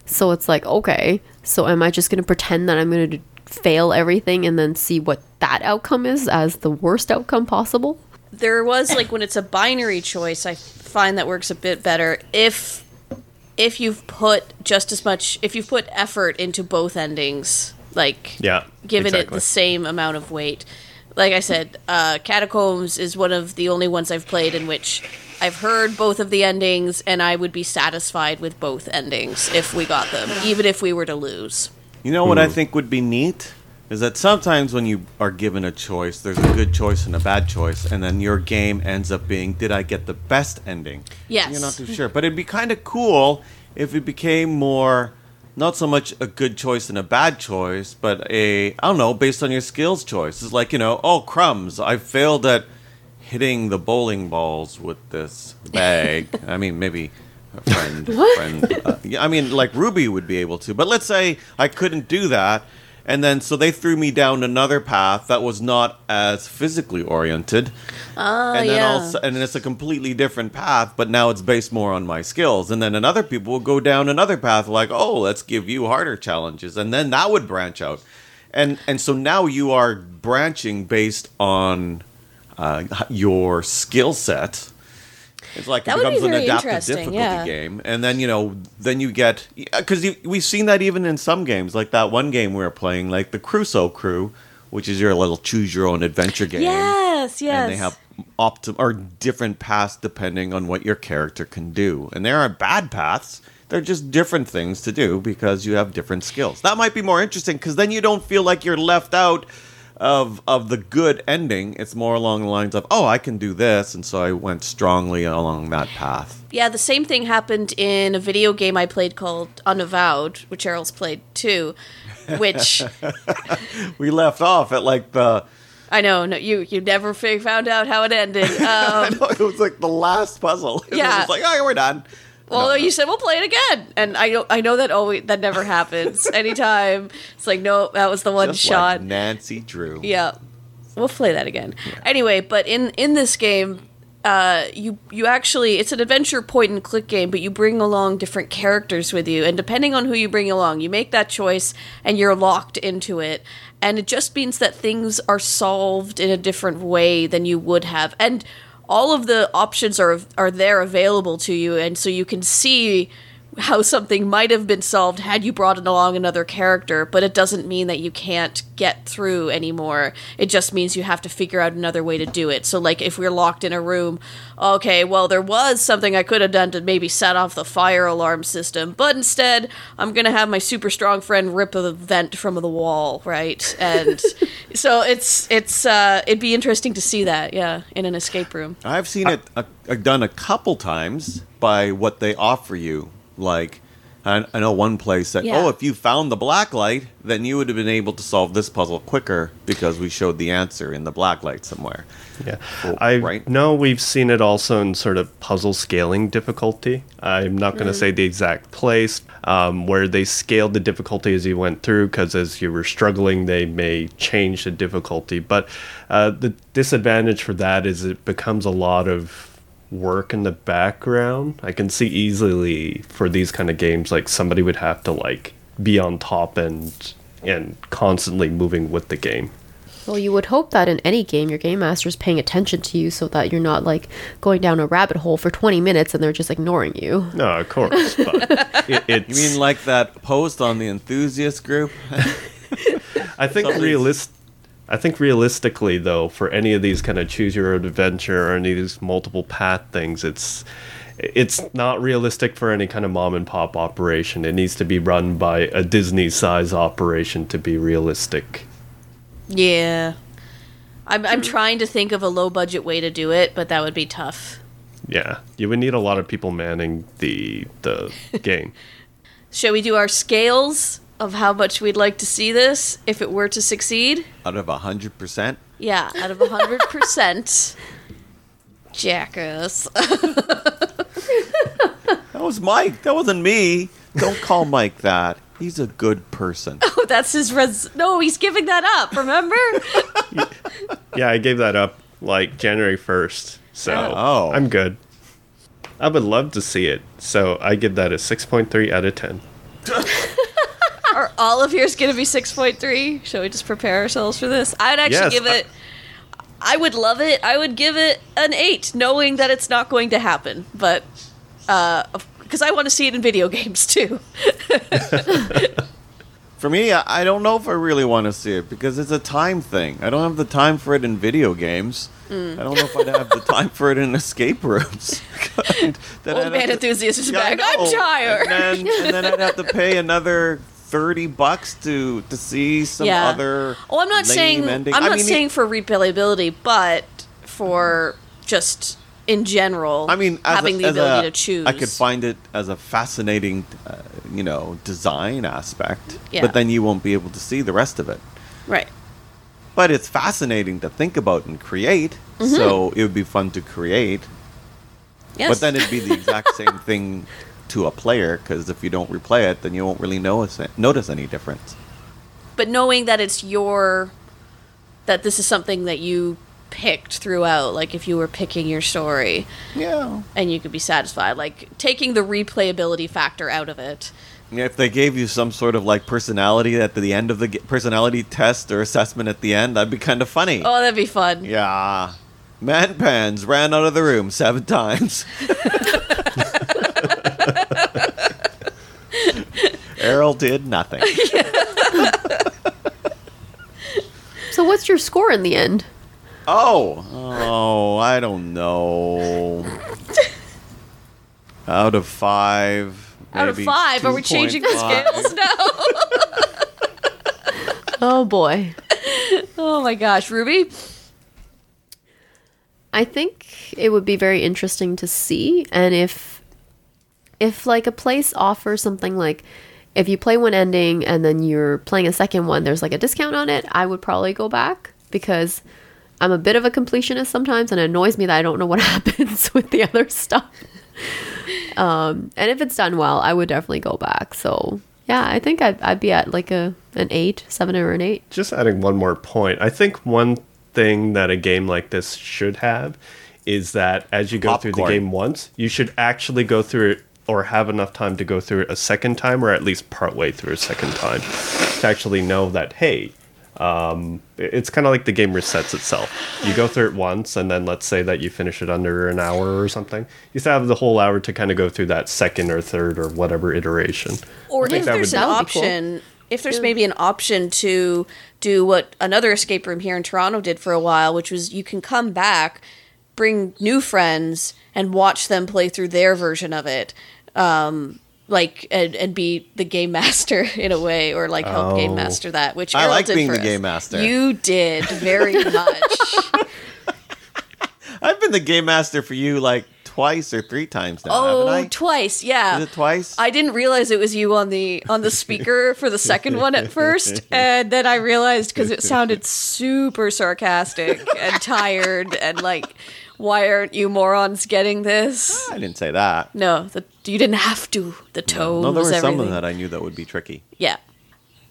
So it's like, okay, so am I just going to pretend that I'm going to fail everything and then see what that outcome is as the worst outcome possible? There was, like, when it's a binary choice, I find that works a bit better if if you've put just as much, if you've put effort into both endings, like, yeah, giving exactly. it the same amount of weight. Like I said, uh, Catacombs is one of the only ones I've played in which I've heard both of the endings, and I would be satisfied with both endings if we got them, even if we were to lose. You know what mm. I think would be neat is that sometimes when you are given a choice, there's a good choice and a bad choice, and then your game ends up being, did I get the best ending? Yes. You're not too sure. But it'd be kind of cool if it became more, not so much a good choice and a bad choice, but a, I don't know, based on your skills choice. It's like, you know, oh, crumbs, I failed at hitting the bowling balls with this bag. I mean, maybe a friend. friend uh, I mean, like Ruby would be able to. But let's say I couldn't do that. And then so they threw me down another path that was not as physically oriented. Oh, and then yeah. Also, and it's a completely different path, but now it's based more on my skills. And then another people will go down another path like, oh, let's give you harder challenges. And then that would branch out. And and so now you are branching based on uh, your skill set. It's like that it becomes be an adaptive difficulty yeah. game. And then, you know, then you get... Because we've seen that even in some games. Like that one game we were playing, like the Crusoe Crew, which is your little choose-your-own-adventure game. Yes, yes. And they have opti- or different paths depending on what your character can do. And there are bad paths. They're just different things to do because you have different skills. That might be more interesting because then you don't feel like you're left out Of of the good ending. It's more along the lines of, oh, I can do this, and so I went strongly along that path. Yeah, the same thing happened in a video game I played called Unavowed, which Errol's played too, which... we left off at like the... I know, no, you you never found out how it ended. Um, I know, it was like the last puzzle. It yeah. was like, oh, we're done. Well, no, you said we'll play it again, and I know I know that always that never happens. Anytime it's like, no, that was the one just shot. Like Nancy Drew. Yeah, we'll play that again. Yeah. Anyway, but in, in this game, uh, you you actually it's an adventure point and click game, but you bring along different characters with you, and depending on who you bring along, you make that choice, and you're locked into it, and it just means that things are solved in a different way than you would have, and all of the options are are there available to you, and so you can see how something might have been solved had you brought along another character, but it doesn't mean that you can't get through anymore. It just means you have to figure out another way to do it. So, like, if we're locked in a room, okay, well, there was something I could have done to maybe set off the fire alarm system, but instead I'm going to have my super strong friend rip a vent from the wall, right? And so it's, it's uh, it'd be interesting to see that, yeah, in an escape room. I've seen it uh, done a couple times by what they offer you. Like, I, I know one place that, yeah. oh, if you found the black light, then you would have been able to solve this puzzle quicker because we showed the answer in the black light somewhere. Yeah, oh, I right? know we've seen it also in sort of puzzle scaling difficulty. I'm not going to mm. say the exact place um, where they scaled the difficulty as you went through, because as you were struggling, they may change the difficulty. But uh, the disadvantage for that is it becomes a lot of work in the background. I can see easily for these kind of games, like somebody would have to like be on top and and constantly moving with the game. Well, you would hope that in any game, your game master is paying attention to you so that you're not like going down a rabbit hole for twenty minutes and they're just ignoring you. No, of course. But it, it's... You mean like that post on the enthusiast group? I think realist. I think realistically, though, for any of these kind of choose-your-own-adventure or any of these multiple-path things, it's it's not realistic for any kind of mom-and-pop operation. It needs to be run by a Disney-size operation to be realistic. Yeah. I'm, I'm trying to think of a low-budget way to do it, but that would be tough. Yeah. You would need a lot of people manning the the game. Shall we do our scales of how much we'd like to see this if it were to succeed? Out of one hundred percent? Yeah, out of one hundred percent. Jackass. That was Mike. That wasn't me. Don't call Mike that. He's a good person. Oh, that's his... Res- no, he's giving that up, remember? Yeah, I gave that up, like, January first. So, oh. I'm good. I would love to see it. So, I give that a six point three out of ten. Are all of yours going to be six point three? Shall we just prepare ourselves for this? I would actually yes, give it... I would love it. I would give it an eight, knowing that it's not going to happen. But... Because uh, I want to see it in video games, too. For me, I don't know if I really want to see it, because it's a time thing. I don't have the time for it in video games. Mm. I don't know if I'd have the time for it in escape rooms. God, Old man enthusiast is back. Yeah, I'm tired. And then, and then I'd have to pay another... thirty bucks to to see some yeah. other Oh, I'm not saying ending. I'm I not mean, saying for replayability, but for just in general, I mean, having a, the ability a, to choose. I could find it as a fascinating, uh, you know, design aspect, yeah. but then you won't be able to see the rest of it. Right. But it's fascinating to think about and create, mm-hmm. so it would be fun to create. Yes. But then it'd be the exact same thing to a player, because if you don't replay it, then you won't really notice it, notice any difference. But knowing that it's your, that this is something that you picked throughout, like if you were picking your story, yeah, and you could be satisfied, like taking the replayability factor out of it. Yeah, if they gave you some sort of like personality at the end of the personality test or assessment at the end, that'd be kind of funny. Oh, that'd be fun. Yeah, man pans ran out of the room seven times. Errol did nothing. So what's your score in the end? Oh, oh, I don't know. Out of five. Out maybe of five? two. Are we changing the scales now? Oh, boy. Oh, my gosh. Ruby? I think it would be very interesting to see. And if, if like, a place offers something like... If you play one ending and then you're playing a second one, there's like a discount on it, I would probably go back, because I'm a bit of a completionist sometimes and it annoys me that I don't know what happens with the other stuff. Um, and if it's done well, I would definitely go back. So yeah, I think I'd, I'd be at like a an eight, seven or an eight. Just adding one more point. I think one thing that a game like this should have is that as you go Popcorn. through the game once, you should actually go through it or have enough time to go through it a second time, or at least partway through a second time, to actually know that, hey, um, it's kind of like the game resets itself. You go through it once, and then let's say that you finish it under an hour or something. You still have the whole hour to kind of go through that second or third or whatever iteration. Or if there's an option, if there's maybe an option to do what another escape room here in Toronto did for a while, which was you can come back, bring new friends, and watch them play through their version of it. Um, like and, and be the game master in a way, or like help oh. game master that. Which I like being the us. game master. You did very much. I've been the game master for you like twice or three times now, oh, haven't I? Twice, yeah. Is it twice? I didn't realize it was you on the on the speaker for the second one at first, and then I realized because it sounded super sarcastic and tired and like, why aren't you morons getting this? I didn't say that. No, the, you didn't have to. The tone was everything. No, there were some of that I knew that would be tricky. Yeah.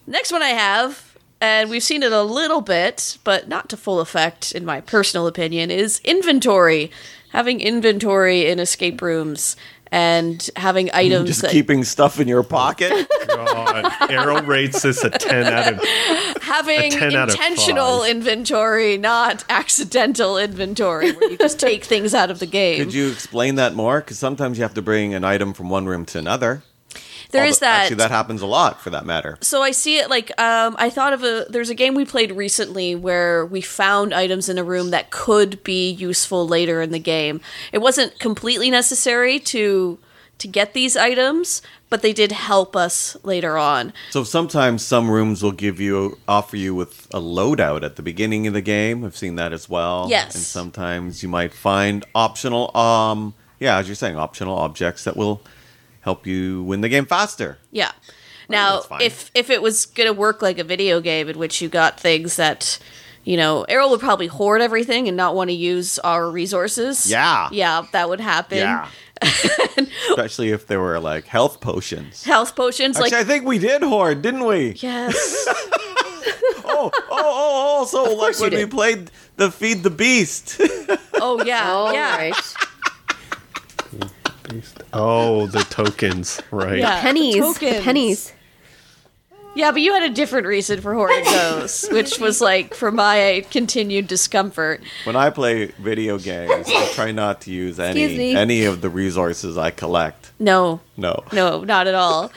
Next one I have, and we've seen it a little bit, but not to full effect, in my personal opinion, is inventory. Having inventory in escape rooms and having items. Just that- keeping stuff in your pocket? God, Errol rates this a ten out of having intentional inventory, not accidental inventory, where you just take things out of the game. Could you explain that more? Because sometimes you have to bring an item from one room to another. There Although, is that. Actually, that happens a lot, for that matter. So I see it like, um, I thought of a, there's a game we played recently where we found items in a room that could be useful later in the game. It wasn't completely necessary to to get these items, but they did help us later on. So sometimes some rooms will give you, offer you with a loadout at the beginning of the game. I've seen that as well. Yes. And sometimes you might find optional, um, yeah, as you're saying, optional objects that will help you win the game faster. Yeah. Now, oh, if if it was going to work like a video game in which you got things that, you know, Errol would probably hoard everything and not want to use our resources. Yeah. Yeah, that would happen. Yeah. Especially if there were, like, health potions. Health potions. Actually, like, I think we did hoard, didn't we? Yes. oh, oh, oh, oh. So, like, when we played the Feed the Beast. oh, yeah. Oh, yeah. Right. Oh, the tokens, right? Yeah, pennies, tokens. pennies. Yeah, but you had a different reason for hoarding those, which was like for my continued discomfort. When I play video games, I try not to use any any of the resources I collect. No, no, no, not at all.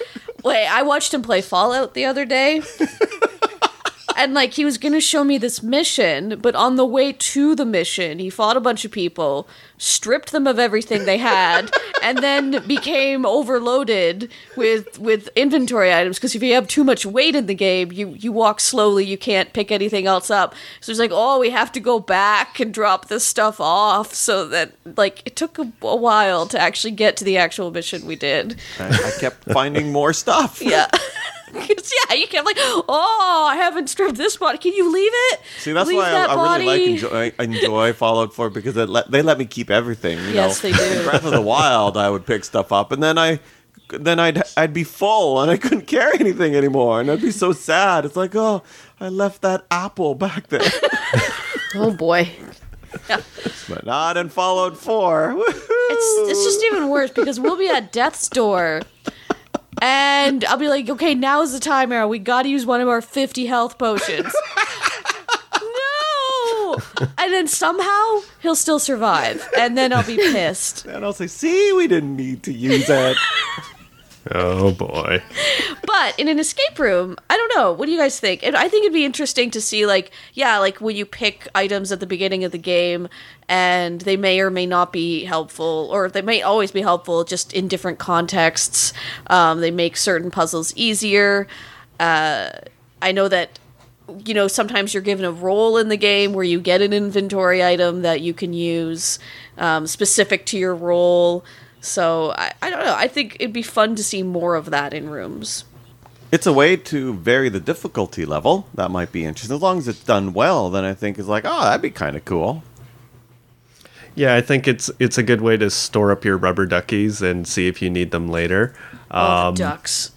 Wait, I watched him play Fallout the other day. And, like, he was going to show me this mission, but on the way to the mission, he fought a bunch of people, stripped them of everything they had, and then became overloaded with with inventory items. Because if you have too much weight in the game, you, you walk slowly, you can't pick anything else up. So he's like, oh, we have to go back and drop this stuff off. So that, like, it took a, a while to actually get to the actual mission we did. I, I kept finding more stuff. Yeah. Yeah, you can like, oh, I haven't stripped this body. Can you leave it? See, that's leave why that I, I really like enjoy, enjoy Fallout four, because it let, they let me keep everything. You yes, know? They do. In Breath of the Wild, I would pick stuff up, and then I, then I'd I'd be full, and I couldn't carry anything anymore, and I'd be so sad. It's like, oh, I left that apple back there. Oh boy. Yeah. But not in Fallout four. Woo-hoo! It's it's just even worse because we'll be at Death's Door. And I'll be like, okay, now's the time, Errol. We gotta use one of our fifty health potions. No! And then somehow, he'll still survive. And then I'll be pissed. And I'll say, see, we didn't need to use that. Oh, boy. But in an escape room, I don't know. What do you guys think? And I think it'd be interesting to see, like, yeah, like, when you pick items at the beginning of the game, and they may or may not be helpful, or they may always be helpful, just in different contexts. Um, they make certain puzzles easier. Uh, I know that, you know, sometimes you're given a role in the game where you get an inventory item that you can use um, specific to your role. So, I, I don't know. I think it'd be fun to see more of that in rooms. It's a way to vary the difficulty level. That might be interesting. As long as it's done well, then I think it's like, oh, that'd be kind of cool. Yeah, I think it's it's a good way to store up your rubber duckies and see if you need them later. Um, ducks.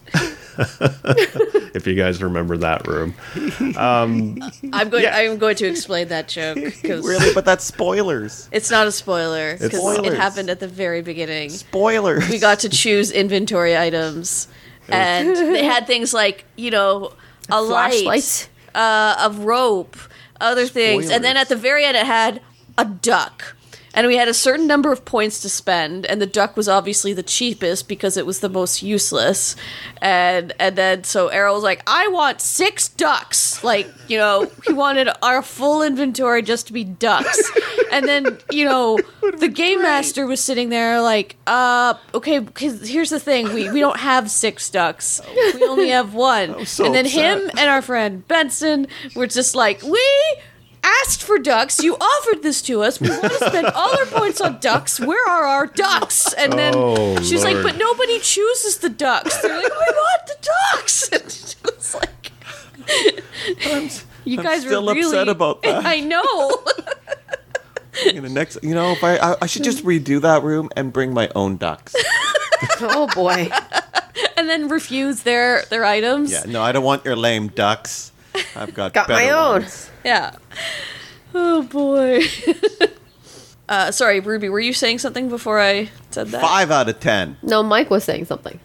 If you guys remember that room. Um, I'm going yeah. I'm going to explain that joke. Really? But that's spoilers. It's not a spoiler. It's spoilers. It happened at the very beginning. Spoilers. We got to choose inventory items. And they had things like, you know, a light, uh, a rope, other things. Spoilers. And then at the very end it had a duck. And we had a certain number of points to spend, and the duck was obviously the cheapest because it was the most useless. And and then so Errol was like, I want six ducks. Like, you know, he wanted our full inventory just to be ducks. And then, you know, the game great. master was sitting there like, uh, okay, because here's the thing. We, we don't have six ducks. We only have one. So and then upset. him and our friend Benson were just like, we... I asked for ducks. You offered this to us. We want to spend all our points on ducks. Where are our ducks? And then oh, she's Lord. like, but nobody chooses the ducks. They're like, we want the ducks. And she was like, I'm, you I'm guys still were really upset about that. I know. In the next, you know, if I, I I should just redo that room and bring my own ducks. Oh boy. And then refuse their their items. Yeah, no, I don't want your lame ducks. I've got got better my own. Ones. Yeah. Oh boy. uh, sorry, Ruby. Were you saying something before I said that? Five out of ten. No, Mike was saying something.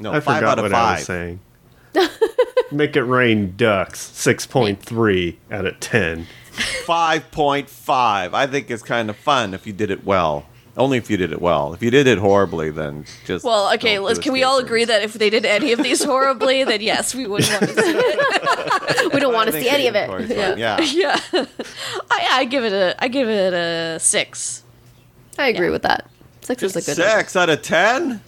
No, I five forgot out of what five. I was saying. Make it rain ducks. Six point three out of ten. Five point five. I think it's kind of fun if you did it well. Only if you did it well. If you did it horribly, then just... Well, okay, let's, can we all agree that if they did any of these horribly, then yes, we wouldn't want to see it. We don't want to see any of it. Yeah. Yeah. yeah. I, I give it a I give it a six. I agree yeah. with that. Six just is a good six one. Six out of ten?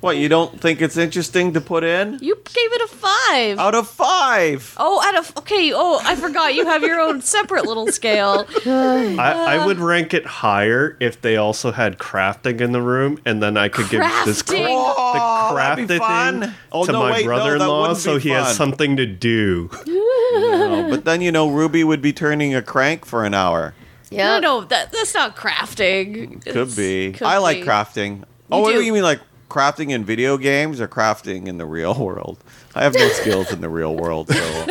What, you don't think it's interesting to put in? You gave it a five. Out of five. Oh, out of... Okay, oh, I forgot. You have your own separate little scale. I, I would rank it higher if they also had crafting in the room, and then I could crafting. give this cra- oh, the crafting thing oh, to no, my wait, brother-in-law no, so he fun. has something to do. No, but then, you know, Ruby would be turning a crank for an hour. Yeah. No, no, that, that's not crafting. Could it's, be. Could I like be. crafting. You oh, what do you mean, like... crafting in video games or crafting in the real world? I have no skills in the real world, so...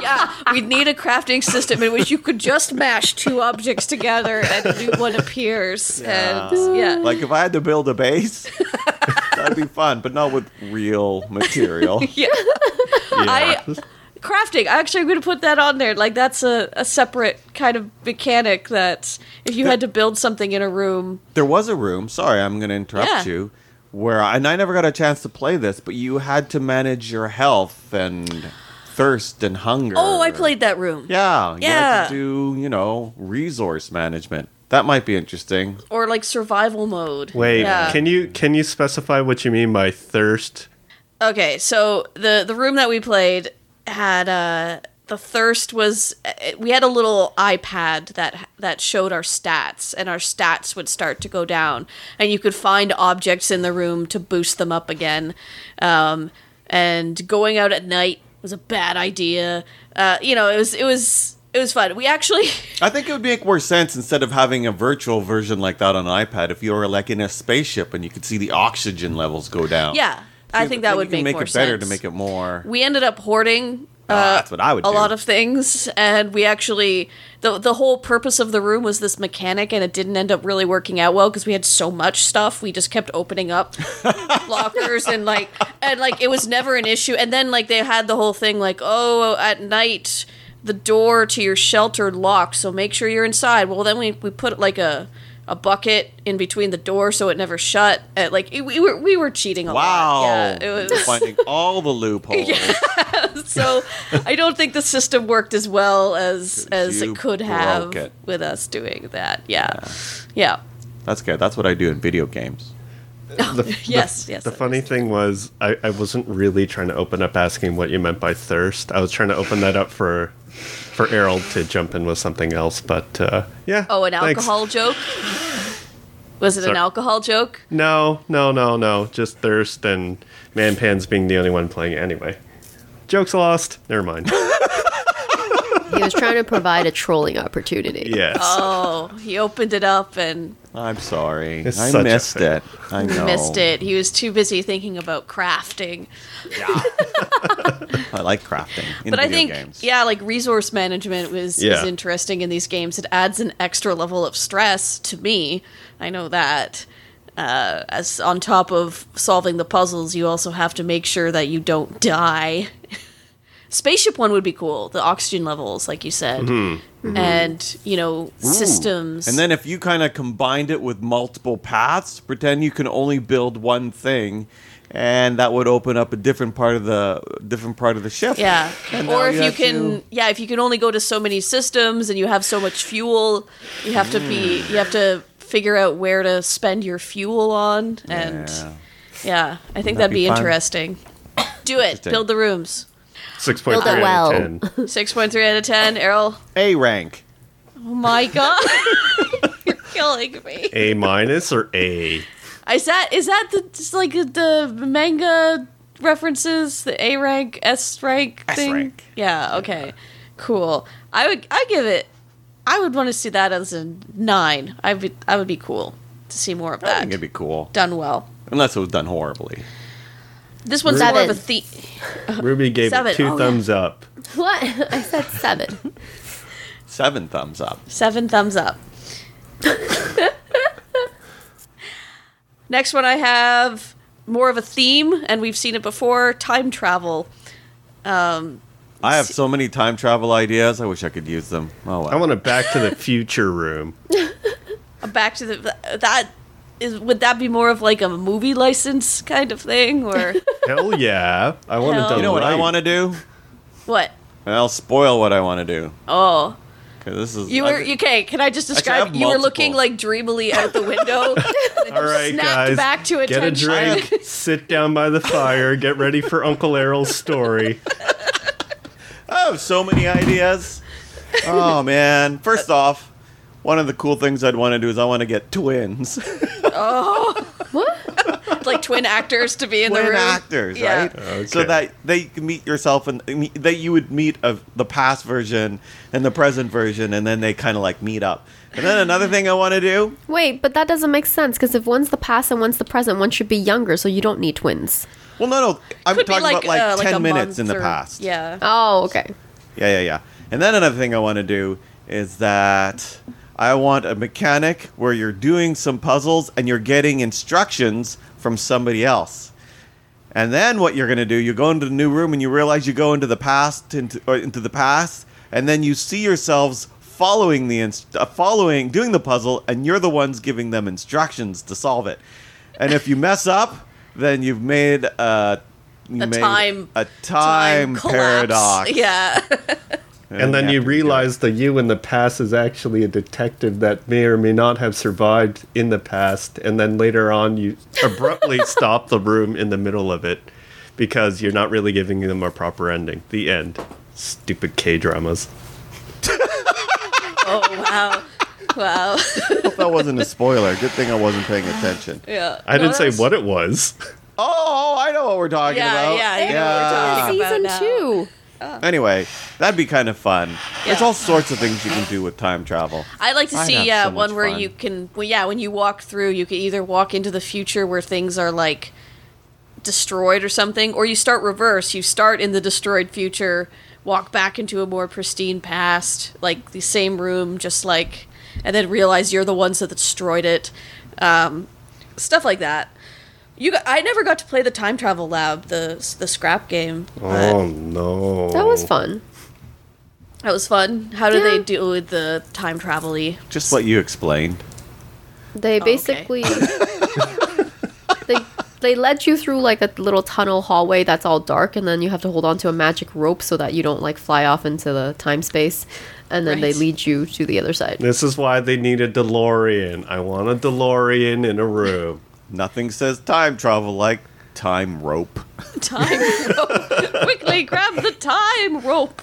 Yeah, we'd need a crafting system in which you could just mash two objects together and a new one appears. Yeah. And, yeah. Like, if I had to build a base, that'd be fun, but not with real material. Yeah. yeah. I... Crafting. Actually, I'm going to put that on there. Like, that's a, a separate kind of mechanic that if you there, had to build something in a room... There was a room, sorry, I'm going to interrupt yeah. you, where, I, and I never got a chance to play this, but you had to manage your health and thirst and hunger. Oh, I played that room. Yeah. You yeah. had to do, you know, resource management. That might be interesting. Or, like, survival mode. Wait, yeah. can you can you specify what you mean by thirst? Okay, so the, the room that we played... had uh the thirst was we had a little iPad that that showed our stats, and our stats would start to go down, and you could find objects in the room to boost them up again. Um and going out at night was a bad idea. Uh you know, it was it was it was fun. We actually I think it would make more sense, instead of having a virtual version like that on an iPad, if you were like in a spaceship and you could see the oxygen levels go down. Yeah. I think that would make, make more sense. You can make it better to make it more... We ended up hoarding uh, oh, that's what I would a do. lot of things, and we actually... The, the whole purpose of the room was this mechanic, and it didn't end up really working out well because we had so much stuff. We just kept opening up lockers, and like, and like it was never an issue. And then like they had the whole thing like, oh, at night, the door to your shelter locks, so make sure you're inside. Well, then we, we put like a... a bucket in between the door so it never shut. Uh, like it, we were we were cheating a wow. lot. Wow. Yeah, it was finding all the loopholes. Yeah. So I don't think the system worked as well as as you it could have it. with us doing that. Yeah. Yeah. yeah. That's good. That's what I do in video games. The, the, yes, yes. The funny is. thing was I, I wasn't really trying to open up asking what you meant by thirst. I was trying to open that up for for Errol to jump in with something else, but uh, yeah. Oh, an alcohol thanks. joke? Was it Sorry. an alcohol joke? No, no, no, no. Just thirst and Man Pan's being the only one playing anyway. Joke's lost. Never mind. He was trying to provide a trolling opportunity. Yes. Oh, he opened it up and... I'm sorry. It's I missed it. I know. missed it. He was too busy thinking about crafting. Yeah. I like crafting in but video I think, games. Yeah, like resource management was, yeah. is interesting in these games. It adds an extra level of stress to me. I know that. Uh, as on top of solving the puzzles, you also have to make sure that you don't die. Spaceship one would be cool. The oxygen levels, like you said. Mm-hmm. Mm-hmm. And, you know, Ooh. systems. And then if you kind of combined it with multiple paths, pretend you can only build one thing, and that would open up a different part of the different part of the ship. Yeah. And or if you, you can to... yeah, if you can only go to so many systems and you have so much fuel, you have to be you have to figure out where to spend your fuel on, and yeah, yeah I think that'd, that'd be, be interesting. Do it. Build the rooms. six point three out well. of ten. six point three out of ten, Errol. A rank. Oh my god. You're killing me. A minus or A? Is that is that the just like the manga references, the A rank, S rank thing? S rank. Yeah, okay. Yeah. Cool. I would I give it I would want to see that as a nine. I would I would be cool to see more of that. I think it'd be cool. Done well. Unless it was done horribly. This one's seven. More of a theme. Ruby gave seven. it two oh, thumbs yeah. up. What? I said seven. Seven thumbs up. Seven thumbs up. Next one I have more of a theme, and we've seen it before, time travel. Um, I have so many time travel ideas. I wish I could use them. Oh, wow. I want a Back to the Future room. A Back to the... That... Is, would that be more of like a movie license kind of thing, or hell yeah, I want to. You know what I want to do? What? I'll spoil what I want to do. Oh, because this is you were I, okay. Can I just describe? Actually, I you multiple. were looking like dreamily out the window. And all right, snapped guys, back to attention. Get a drink, sit down by the fire, get ready for Uncle Errol's story. I have so many ideas. Oh man! First off. One of the cool things I'd want to do is I want to get twins. Oh, what? Like twin actors to be in twin the room. Twin actors, yeah. right? Okay. So that they meet yourself and that you would meet of the past version and the present version, and then they kind of like meet up. And then another thing I want to do. Wait, but that doesn't make sense because if one's the past and one's the present, one should be younger, so you don't need twins. Well, no, no, I'm Could talking like, about like uh, ten like minutes in the or, past. Yeah. Oh, okay. Yeah, yeah, yeah. And then another thing I want to do is that. I want a mechanic where you're doing some puzzles and you're getting instructions from somebody else. And then what you're going to do, you go into the new room and you realize you go into the past, into, or into the past, and then you see yourselves following the inst- uh, following doing the puzzle, and you're the ones giving them instructions to solve it. And if you mess up, then you've made a, you a made time a time, time paradox. Yeah. And, and then you realize that you in the past is actually a detective that may or may not have survived in the past. And then later on, you abruptly stop the room in the middle of it because you're not really giving them a proper ending. The end. Stupid K-dramas. Oh, wow. Wow. Well, that wasn't a spoiler. Good thing I wasn't paying attention. Yeah. I didn't say what it was. Oh, I know what we're talking yeah, about. Yeah, yeah, yeah. We're talking about season two. Oh. Anyway, that'd be kind of fun. Yeah. There's all sorts of things you can do with time travel. I'd like to I'd see yeah, so one where fun. you can... Well, yeah, when you walk through, you can either walk into the future where things are, like, destroyed or something, or you start reverse. You start in the destroyed future, walk back into a more pristine past, like, the same room, just like... And then realize you're the ones that destroyed it. Um, stuff like that. You, got, I never got to play the Time Travel Lab, the the scrap game. Oh no! That was fun. That was fun. How do yeah. they do with the time travel-y? Just what you explained. They basically oh, okay. they they led you through like a little tunnel hallway that's all dark, and then you have to hold on to a magic rope so that you don't like fly off into the time space. And then right. they lead you to the other side. This is why they need a DeLorean. I want a DeLorean in a room. Nothing says time travel like time rope. Time rope. Quickly grab the time rope.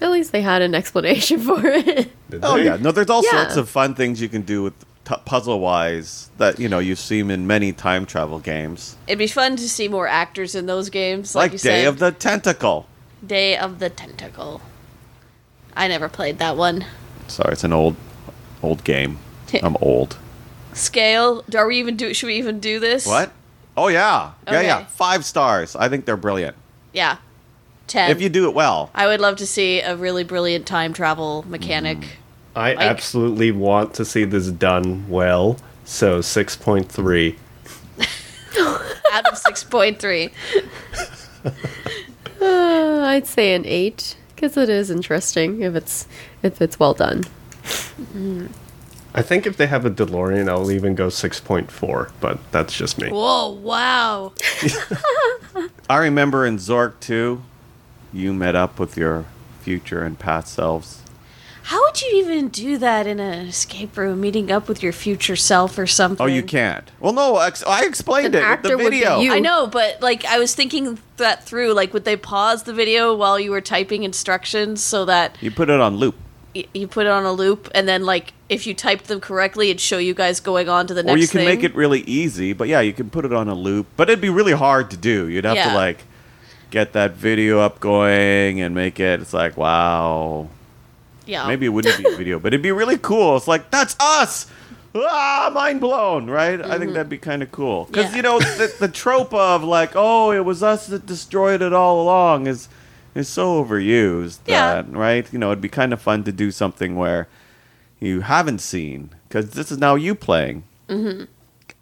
At least they had an explanation for it. Oh, yeah. No, there's all yeah. sorts of fun things you can do with t- puzzle-wise that, you know, you've seen in many time travel games. It'd be fun to see more actors in those games. Like, like you Day said. of the Tentacle. Day of the Tentacle. I never played that one. Sorry, it's an old, old game. I'm old. Scale? Are we even do? Should we even do this? What? Oh yeah, yeah, okay. yeah. Five stars. I think they're brilliant. Yeah, ten. If you do it well, I would love to see a really brilliant time travel mechanic. Mm. I like, absolutely want to see this done well. So six point three. Out of six point three, uh, I'd say an eight because it is interesting if it's if it's well done. Mm. I think if they have a DeLorean, I'll even go six point four, but that's just me. Whoa, wow. I remember in Zork two, you met up with your future and past selves. How would you even do that in an escape room, meeting up with your future self or something? Oh, you can't. Well, no, ex- I explained An it actor with the video. Would be you. I know, but like I was thinking that through. Like, would they pause the video while you were typing instructions so that you put it on loop? Y- you put it on a loop, and then like if you typed them correctly, it'd show you guys going on to the next. Or you can thing. Make it really easy, but yeah, you can put it on a loop. But it'd be really hard to do. You'd have yeah. to like get that video up going and make it. It's like wow. Yeah. Maybe it wouldn't be a video, but it'd be really cool. It's like, that's us! Ah, mind blown, right? Mm-hmm. I think that'd be kind of cool. Because, yeah. you know, the, the trope of, like, oh, it was us that destroyed it all along is is so overused. Yeah. That, right? You know, it'd be kind of fun to do something where you haven't seen, because this is now you playing. Mm-hmm.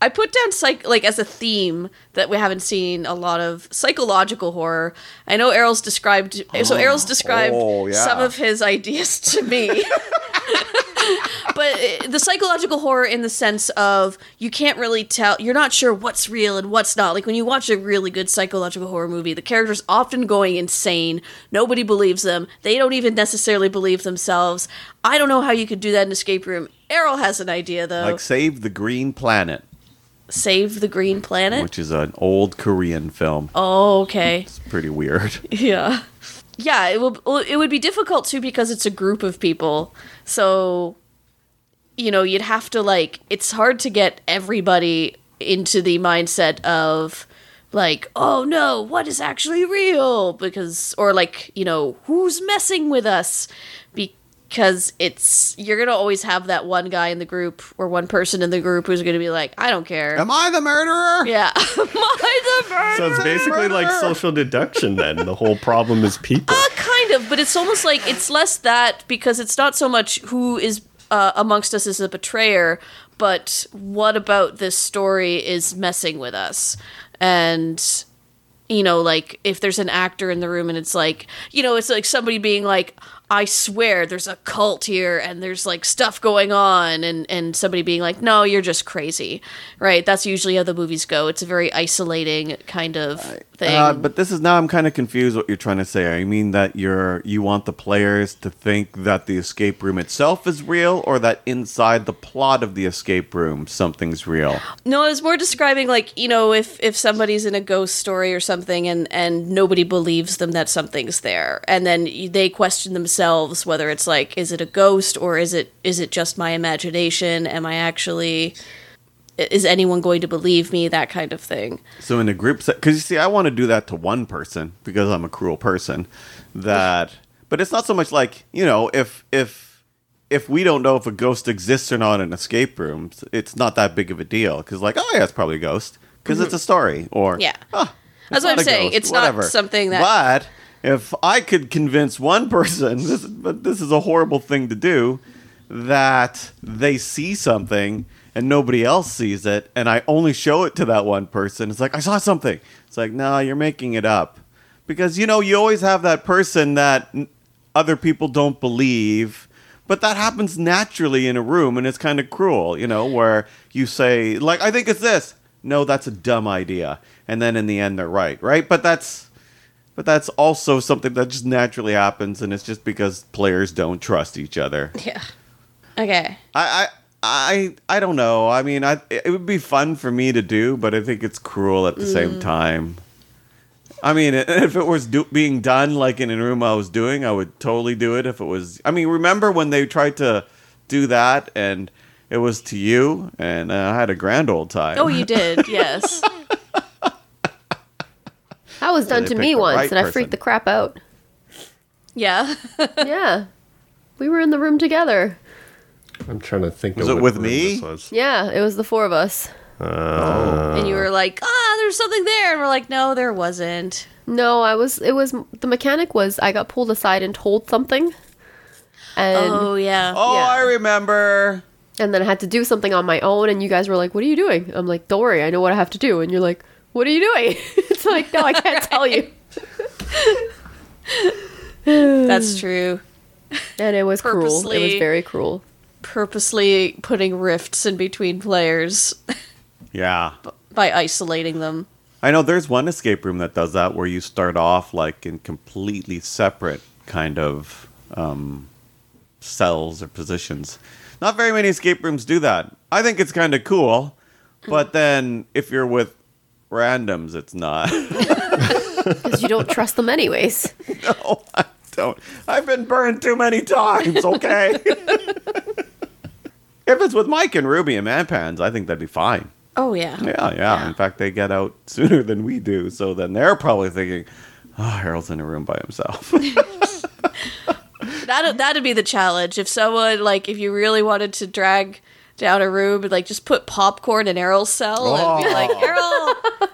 I put down, psych- like, as a theme that we haven't seen a lot of psychological horror. I know Errol's described... Oh, so Errol's described oh, yeah. some of his ideas to me. But the psychological horror in the sense of you can't really tell... You're not sure what's real and what's not. Like, when you watch a really good psychological horror movie, the character's often going insane. Nobody believes them. They don't even necessarily believe themselves. I don't know how you could do that in an escape room. Errol has an idea, though. Like, Save the Green Planet. Save the Green Planet? Which is an old Korean film. Oh, okay. It's pretty weird. Yeah. Yeah, it will. It would be difficult, too, because it's a group of people. So, you know, you'd have to, like... It's hard to get everybody into the mindset of, like, oh, no, what is actually real? Because... Or, like, you know, who's messing with us? Because... Because it's, you're going to always have that one guy in the group or one person in the group who's going to be like, I don't care. Am I the murderer? Yeah. Am I the murderer? So it's basically murderer? Like social deduction then. The whole problem is people. Uh, kind of, but it's almost like it's less that because it's not so much who is uh, amongst us is a betrayer, but what about this story is messing with us? And... You know, like, if there's an actor in the room and it's like, you know, it's like somebody being like, I swear there's a cult here and there's, like, stuff going on. And, and somebody being like, no, you're just crazy, right? That's usually how the movies go. It's a very isolating kind of thing. Uh, but this is now I'm kind of confused what you're trying to say. I mean that you're you want the players to think that the escape room itself is real or that inside the plot of the escape room something's real? No, I was more describing, like, you know, if, if somebody's in a ghost story or something. Something and, and nobody believes them that something's there. And then they question themselves whether it's like, is it a ghost or is it is it just my imagination? Am I actually, is anyone going to believe me? That kind of thing. So in a group, because you see, I want to do that to one person because I'm a cruel person. That, but it's not so much like, you know, if if if we don't know if a ghost exists or not in an escape room, it's not that big of a deal. Because like, oh yeah, it's probably a ghost because mm-hmm. it's a story or yeah. Oh, that's what I'm saying. Ghost, it's whatever. Not something that... But if I could convince one person, this, but this is a horrible thing to do, that they see something and nobody else sees it, and I only show it to that one person, it's like, I saw something. It's like, no, nah, you're making it up. Because, you know, you always have that person that other people don't believe... But that happens naturally in a room, and it's kind of cruel, you know, where you say, like, I think it's this. No, that's a dumb idea. And then in the end, they're right, right? But that's but that's also something that just naturally happens, and it's just because players don't trust each other. Yeah. Okay. I I I, I don't know. I mean, I it would be fun for me to do, but I think it's cruel at the mm. same time. I mean, if it was do, being done like in a room I was doing, I would totally do it if it was... I mean, remember when they tried to do that, and... It was to you, and uh, I had a grand old time. Oh, you did, yes. That was done to me once, right and I freaked person. the crap out. Yeah. Yeah. We were in the room together. I'm trying to think. Was of it with me? Yeah, it was the four of us. Uh, oh. And you were like, ah, oh, there's something there. And we're like, no, there wasn't. No, I was, it was, the mechanic was, I got pulled aside and told something. And oh, yeah. Oh, yeah. I remember. And then I had to do something on my own, and you guys were like, what are you doing? I'm like, don't worry, I know what I have to do. And you're like, what are you doing? It's like, no, I can't right. tell you. That's true. And it was purposely, cruel. It was very cruel. Purposely putting rifts in between players. Yeah. B- by isolating them. I know there's one escape room that does that, where you start off like in completely separate kind of... Um, cells or positions. Not very many escape rooms do that. I think it's kind of cool, but then if you're with randoms, it's not. Because you don't trust them anyways. No, I don't. I've been burned too many times, okay? If it's with Mike and Ruby and ManPans, I think that'd be fine. Oh, yeah. yeah. Yeah, yeah. In fact, they get out sooner than we do, so then they're probably thinking, oh, Harold's in a room by himself. That'd, that'd be the challenge. If someone, like, if you really wanted to drag down a room, and like, just put popcorn in Errol's cell oh. and be like, Errol,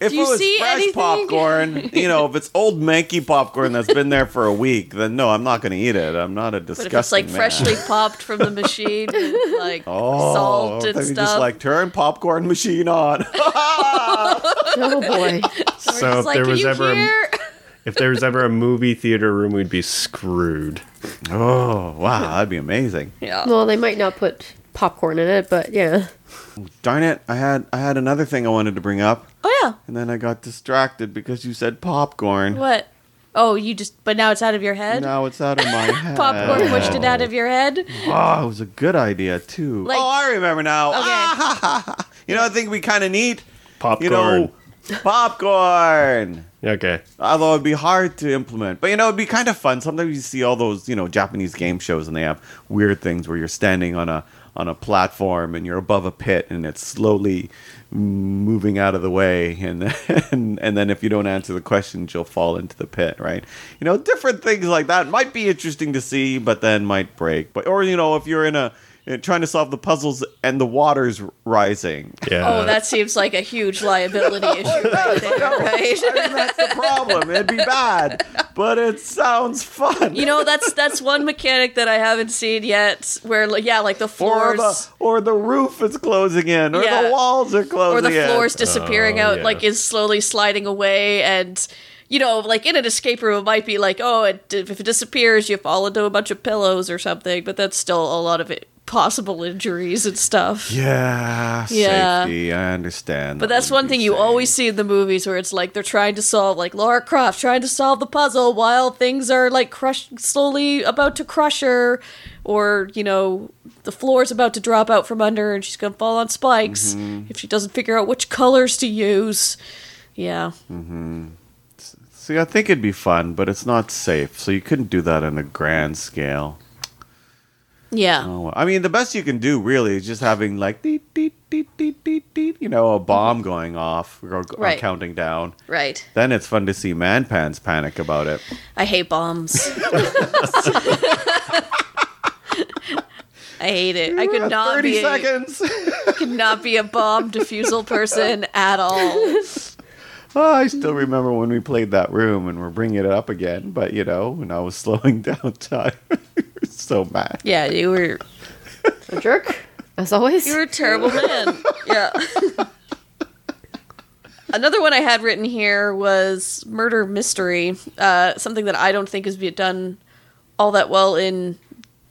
if do you it was see fresh anything? popcorn, you know, if it's old manky popcorn that's been there for a week, then no, I'm not going to eat it. I'm not a disgusting But if it's, like, man. freshly popped from the machine, and, like, oh, salt and stuff. You just, like, turn popcorn machine on. Oh, boy. So, so if like, there was ever... Hear? If there was ever a movie theater room, we'd be screwed. Oh, wow. That'd be amazing. Yeah. Well, they might not put popcorn in it, but yeah. Darn it. I had I had another thing I wanted to bring up. Oh, yeah. And then I got distracted because you said popcorn. What? Oh, you just... But now it's out of your head? Now it's out of my head. Popcorn pushed it out of your head? Oh, it was a good idea, too. Like, oh, I remember now. Okay. Ah, you know, I think we kind of need... Popcorn. You know, popcorn. Okay. Although it'd be hard to implement. But, you know, it'd be kind of fun. Sometimes you see all those, you know, Japanese game shows and they have weird things where you're standing on a on a platform and you're above a pit and it's slowly moving out of the way. And, and, and then if you don't answer the questions, you'll fall into the pit, right? You know, different things like that might be interesting to see, but then might break. But Or, you know, if you're in a... trying to solve the puzzles and the water's rising. Yeah. Oh, that seems like a huge liability issue right there, no, right? I mean, that's the problem. It'd be bad, but it sounds fun. You know, that's that's one mechanic that I haven't seen yet where, yeah, like the floors... Or the, or the roof is closing in, or yeah. the walls are closing in. Or the floor's in. disappearing oh, out, yeah. like is slowly sliding away and... You know, like in an escape room, it might be like, oh, it, if it disappears, you fall into a bunch of pillows or something. But that's still a lot of it, possible injuries and stuff. Yeah, yeah. Safety, I understand. But that that's one thing you always see in the movies where it's like they're trying to solve, like Lara Croft trying to solve the puzzle while things are like crushed, slowly about to crush her. Or, you know, the floor's about to drop out from under and she's going to fall on spikes mm-hmm. if she doesn't figure out which colors to use. Yeah. Mm-hmm. See, I think it'd be fun, but it's not safe, so you couldn't do that on a grand scale. Yeah. Oh, I mean, the best you can do, really, is just having, like, deet, deet, deet, deet, deet, deet, you know, a bomb going off or, right. or counting down. Right. Then it's fun to see ManPans panic about it. I hate bombs. I hate it. I could not thirty be... thirty seconds! I could not be a bomb defusal person at all. Oh, I still remember when we played that room and we're bringing it up again, but, you know, when I was slowing down time, you were so mad. Yeah, you were a jerk, as always. You were a terrible man. Yeah. Another one I had written here was murder mystery, uh, something that I don't think has been done all that well in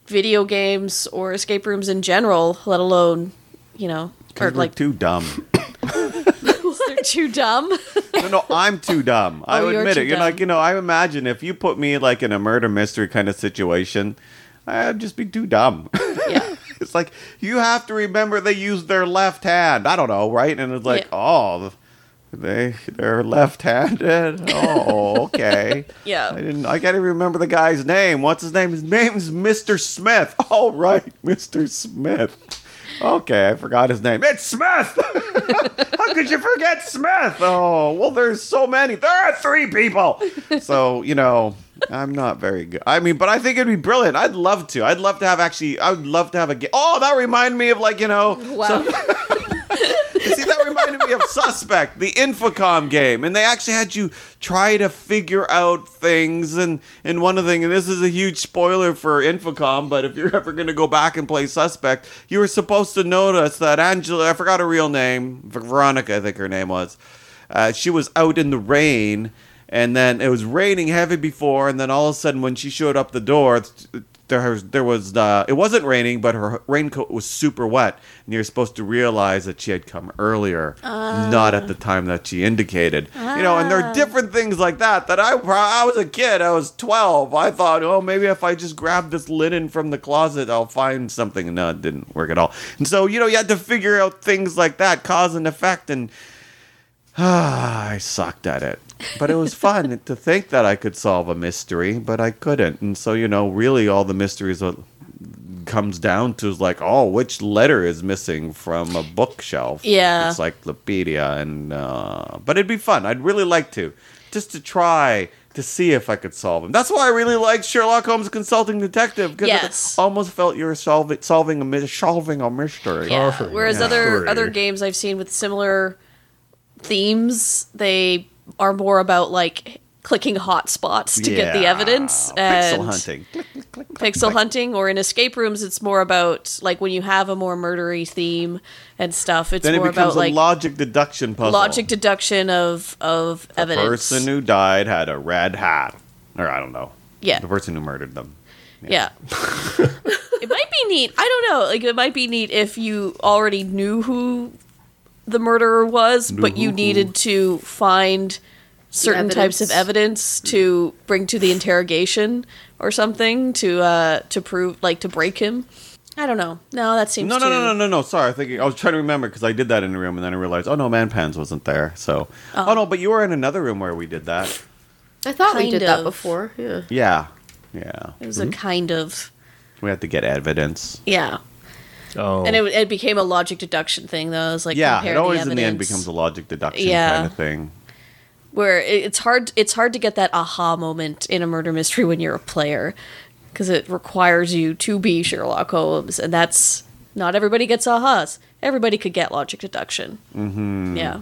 video games or escape rooms in general, let alone, you know, or like too dumb. Too dumb? no, no, I'm too dumb. I oh, admit it. You're dumb. Like, you know, I imagine if you put me like in a murder mystery kind of situation, I'd just be too dumb. Yeah. It's like you have to remember they used their left hand. I don't know, right? And it's like, yeah. oh, they they're left-handed. Oh, okay. yeah. I didn't. I gotta remember the guy's name. What's his name? His name is Mister Smith. All right, Mister Smith. Okay, I forgot his name. It's Smith! How could you forget Smith? Oh, well, there's so many. There are three people! So, you know, I'm not very good. I mean, but I think it'd be brilliant. I'd love to. I'd love to have actually, I would love to have a game. Oh, that reminded me of like, you know. Wow. So- See, that reminded me of Suspect, the Infocom game. And they actually had you try to figure out things. And, and one of the things, and this is a huge spoiler for Infocom, but if you're ever going to go back and play Suspect, you were supposed to notice that Angela, I forgot her real name, Veronica, I think her name was, uh, she was out in the rain. And then it was raining heavy before. And then all of a sudden, when she showed up the door, there was, there was uh, it wasn't raining, but her raincoat was super wet, and you're supposed to realize that she had come earlier, uh, not at the time that she indicated. Uh, you know, and there are different things like that that I I was a kid, I was twelve, I thought, oh, maybe if I just grab this linen from the closet, I'll find something. And no, it didn't work at all. And so, you know, you had to figure out things like that, cause and effect, and ah, I sucked at it. But it was fun to think that I could solve a mystery, but I couldn't. And so, you know, really all the mysteries are, comes down to is like, oh, which letter is missing from a bookshelf? Yeah. Encyclopedia. And, uh, but it'd be fun. I'd really like to. Just to try to see if I could solve them. That's why I really liked Sherlock Holmes Consulting Detective. Because yes. I almost felt you were solving, solving, a, solving a mystery. Yeah. Oh, Whereas yeah. other other games I've seen with similar themes, they... are more about like clicking hotspots to yeah. get the evidence and pixel hunting, click, click, click, pixel click. hunting, or in escape rooms, it's more about like when you have a more murdery theme and stuff. It's then it more becomes about a like logic deduction puzzle, logic deduction of of the evidence. The person who died had a red hat, or I don't know. Yeah, the person who murdered them. Yeah, yeah. It might be neat. I don't know. Like it might be neat if you already knew who the murderer was, but you needed to find certain evidence. types of evidence to bring to the interrogation or something to uh, to prove, like, to break him. I don't know. No, that seems no, too... No, no, no, no, no, sorry. I think I was trying to remember because I did that in a room and then I realized, oh, no, Manpans wasn't there, so... Oh, oh no, but you were in another room where we did that. I thought kind we did of. that before, yeah. Yeah, yeah. It was mm-hmm. a kind of... We had to get evidence. Yeah. Oh. And it, it became a logic deduction thing, though. It was like yeah, it always the in the end becomes a logic deduction yeah. kind of thing. Where it, it's hard, it's hard to get that aha moment in a murder mystery when you're a player, because it requires you to be Sherlock Holmes, and that's not everybody gets ahas. Everybody could get logic deduction. Mm-hmm. Yeah.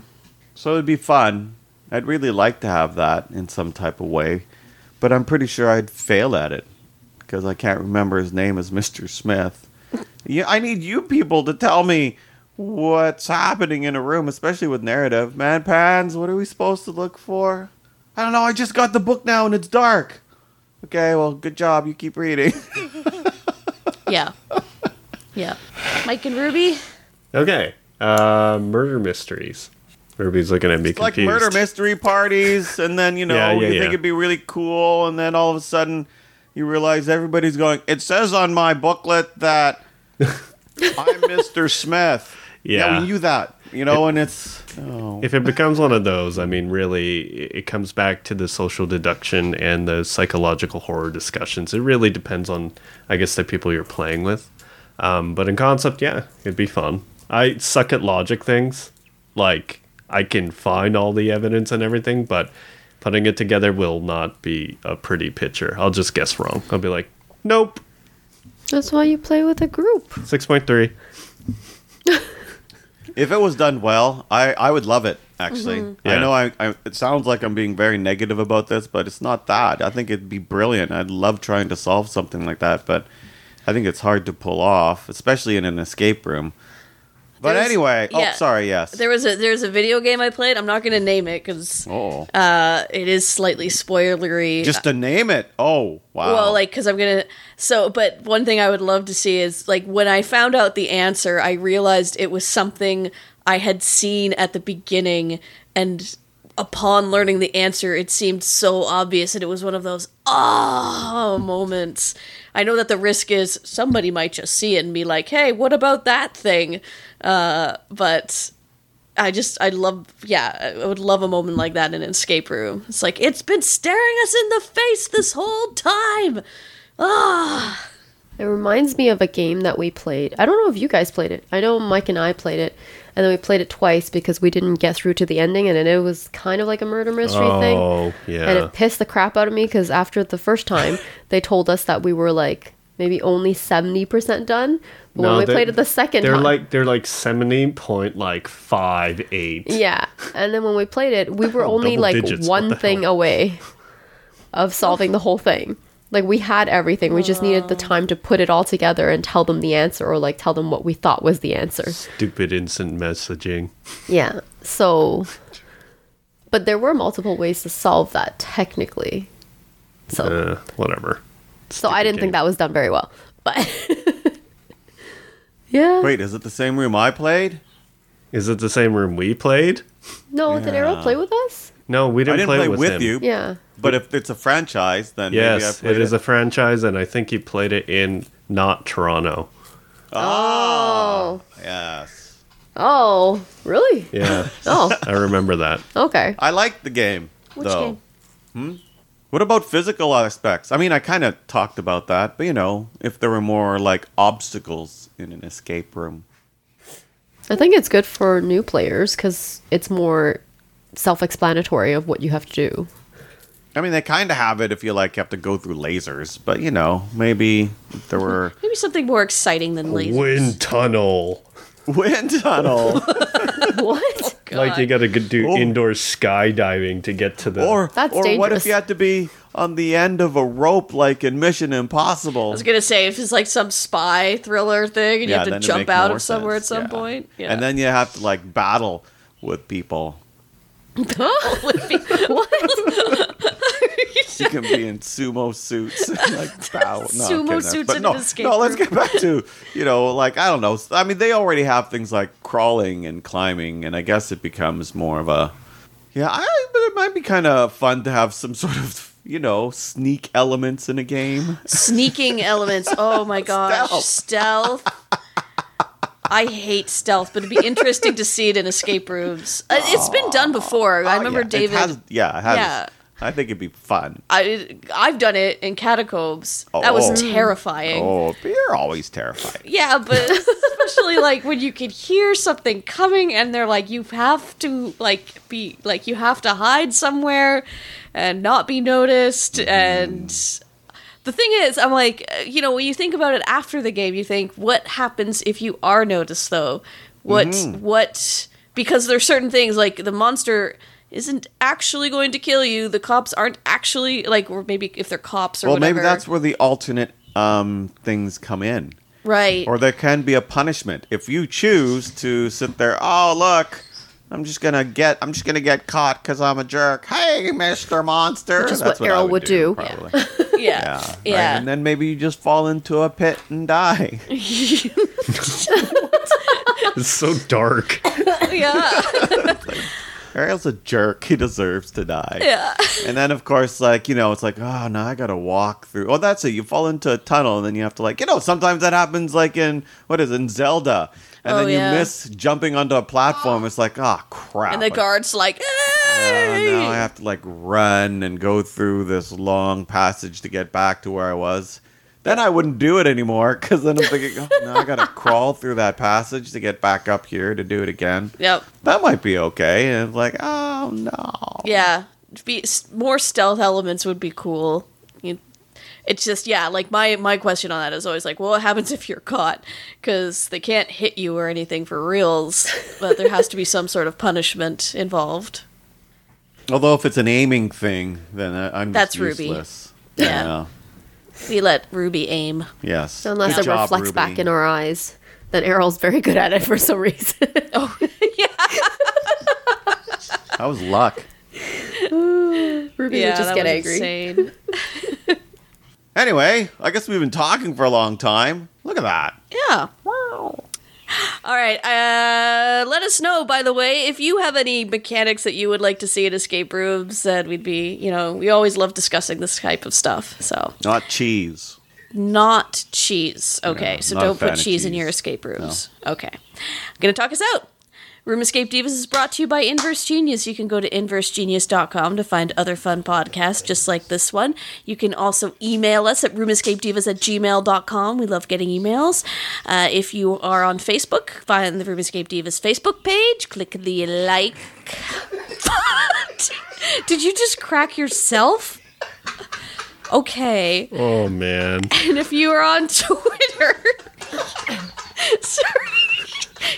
So it'd be fun. I'd really like to have that in some type of way, but I'm pretty sure I'd fail at it because I can't remember his name as Mister Smith. Yeah, I need you people to tell me what's happening in a room, especially with narrative. Man, Pans, what are we supposed to look for? I don't know. I just got the book now and it's dark. Okay, well, good job. You keep reading. yeah. Yeah. Mike and Ruby? Okay. Uh, murder mysteries. Ruby's looking at me it's confused. It's like murder mystery parties, and then, you know, yeah, yeah, you yeah. think it'd be really cool, and then all of a sudden... You realize everybody's going, it says on my booklet that I'm Mister Smith. Yeah. yeah, we knew that, you know, it, and it's... Oh. If it becomes one of those, I mean, really, it comes back to the social deduction and the psychological horror discussions. It really depends on, I guess, the people you're playing with. Um, but in concept, yeah, it'd be fun. I suck at logic things. Like, I can find all the evidence and everything, but... Putting it together will not be a pretty picture. I'll just guess wrong. I'll be like, nope. That's why you play with a group. six point three. If it was done well, I, I would love it, actually. Mm-hmm. Yeah. I know I, I. it sounds like I'm being very negative about this, but it's not that. I think it'd be brilliant. I'd love trying to solve something like that, but I think it's hard to pull off, especially in an escape room. But there's, anyway, yeah. oh, sorry, yes. There was a there's a video game I played. I'm not going to name it because uh, it is slightly spoilery. Just to name it? Oh, wow. Well, like, because I'm going to... So, but one thing I would love to see is, like, when I found out the answer, I realized it was something I had seen at the beginning, and upon learning the answer, it seemed so obvious, and it was one of those, oh, moments. I know that the risk is somebody might just see it and be like, hey, what about that thing? Uh, but I just, I love, yeah, I would love a moment like that in an escape room. It's like, it's been staring us in the face this whole time. Ah. It reminds me of a game that we played. I don't know if you guys played it. I know Mike and I played it. And then we played it twice because we didn't get through to the ending, and it was kind of like a murder mystery oh, thing. Oh, yeah. And it pissed the crap out of me because after the first time, they told us that we were like maybe only seventy percent done. But no, when we played it the second they're time... Like, they're like seventy point five eight. Yeah. And then when we played it, we were only like digits, one thing hell? away of solving the whole thing. Like, we had everything. We just needed the time to put it all together and tell them the answer, or, like, tell them what we thought was the answer. Stupid instant messaging. Yeah. So, but there were multiple ways to solve that, technically. So, uh, whatever. So I didn't game. think that was done very well. But yeah. Wait, is it the same room I played? Is it the same room we played? No, yeah. Did Errol play with us? No, we didn't, I didn't play, play with, with him. you. Yeah. But if it's a franchise, then yes, maybe I played it. Yes, it is a franchise, and I think he played it in not Toronto. Oh. oh. Yes. Oh, really? Yeah. Oh. I remember that. Okay. I liked the game, Which though. game? Hmm? What about physical aspects? I mean, I kind of talked about that, but, you know, if there were more, like, obstacles in an escape room. I think it's good for new players because it's more self-explanatory of what you have to do. I mean, they kind of have it if you, like, have to go through lasers, but, you know, maybe if there were... Maybe something more exciting than lasers. Wind tunnel. Wind tunnel. What? God. Like you got to do oh. indoor skydiving to get to the... Or, That's or dangerous. What if you had to be on the end of a rope like in Mission Impossible? I was going to say, if it's like some spy thriller thing and yeah, you have to jump out of somewhere sense. at some yeah. point. Yeah. And then you have to like battle with people. What? You can be in sumo suits. And like bow. No, sumo suits in no, an escape No, let's get back to, you know, like, I don't know. I mean, they already have things like crawling and climbing, and I guess it becomes more of a, yeah, I, but it might be kind of fun to have some sort of, you know, sneak elements in a game. Sneaking elements. Oh, my gosh. Stealth. Stealth. I hate stealth, but it'd be interesting to see it in escape rooms. Uh, it's been done before. Oh, I remember yeah. David. It has, yeah, it has. Yeah. I think it'd be fun. I, I've done it in Catacombs. Oh, that was oh. terrifying. Oh, but you're always terrified. Yeah, but especially like when you can hear something coming and they're like, you have to like be like, you have to hide somewhere and not be noticed. Mm. And the thing is, I'm like, you know, when you think about it after the game, you think, what happens if you are noticed though? What, mm-hmm. what, because there's certain things like the monster isn't actually going to kill you. The cops aren't actually, like, or maybe if they're cops or well, whatever. Well, maybe that's where the alternate um, things come in. Right. Or there can be a punishment. If you choose to sit there, oh, look, I'm just going to get I'm just gonna get caught because I'm a jerk. Hey, Mister Monster. Which is that's what Errol would, would do. do probably. Yeah. yeah. Yeah. Right? yeah. And then maybe you just fall into a pit and die. It's so dark. Yeah. Like, Ariel's a jerk. He deserves to die. Yeah. And then, of course, like, you know, it's like, oh, no, I got to walk through. Oh, that's it. You fall into a tunnel, and then you have to, like, you know, sometimes that happens, like, in, what is it, in Zelda. And oh, then you yeah. miss jumping onto a platform. It's like, oh, crap. And the guard's like, hey! Oh, now I have to, like, run and go through this long passage to get back to where I was. Then I wouldn't do it anymore because then I'm thinking, oh, now I got to crawl through that passage to get back up here to do it again. Yep. That might be okay. And it's like, oh, no. Yeah. Be, more stealth elements would be cool. You, it's just, yeah, like my, my question on that is always like, well, what happens if you're caught? Because they can't hit you or anything for reals, but there has to be some sort of punishment involved. Although if it's an aiming thing, then I'm That's just useless. Ruby. Yeah. yeah. We let Ruby aim. Yes. So unless it reflects Ruby. back in our eyes, then Errol's very good at it for some reason. Oh, yeah. That was luck. Ooh, Ruby yeah, would just get angry. Insane. Anyway, I guess we've been talking for a long time. Look at that. Yeah. Wow. All right. Uh, let us know, by the way, if you have any mechanics that you would like to see in escape rooms. That we'd be, you know, we always love discussing this type of stuff. So not cheese. Not cheese. Okay, yeah, so don't put cheese, cheese in your escape rooms. No. Okay, I'm gonna talk us out. Room Escape Divas is brought to you by Inverse Genius. You can go to inverse genius dot com to find other fun podcasts just like this one. You can also email us at room escape divas at gmail dot com. We love getting emails. Uh, if you are on Facebook, find the Room Escape Divas Facebook page. Click the like. Did you just crack yourself? Okay. Oh, man. And if you are on Twitter... Sorry.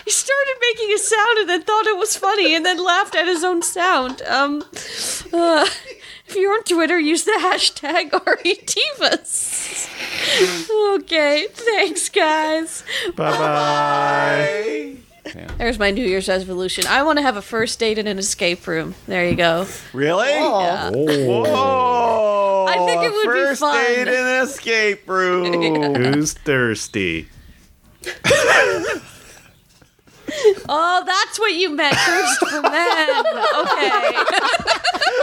He started making a sound and then thought it was funny and then laughed at his own sound. Um, uh, if you're on Twitter, use the hashtag REDivas. Okay, thanks, guys. Bye-bye. Yeah. There's my New Year's resolution. I want to have a first date in an escape room. There you go. Really? Oh. Yeah. Whoa. I I think it would be fun. First aid in an escape room. Yeah. Who's thirsty? Oh, that's what you meant. First for men. Okay.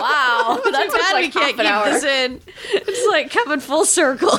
Wow. That's bad. Like we can't keep this in. It's like coming full circle.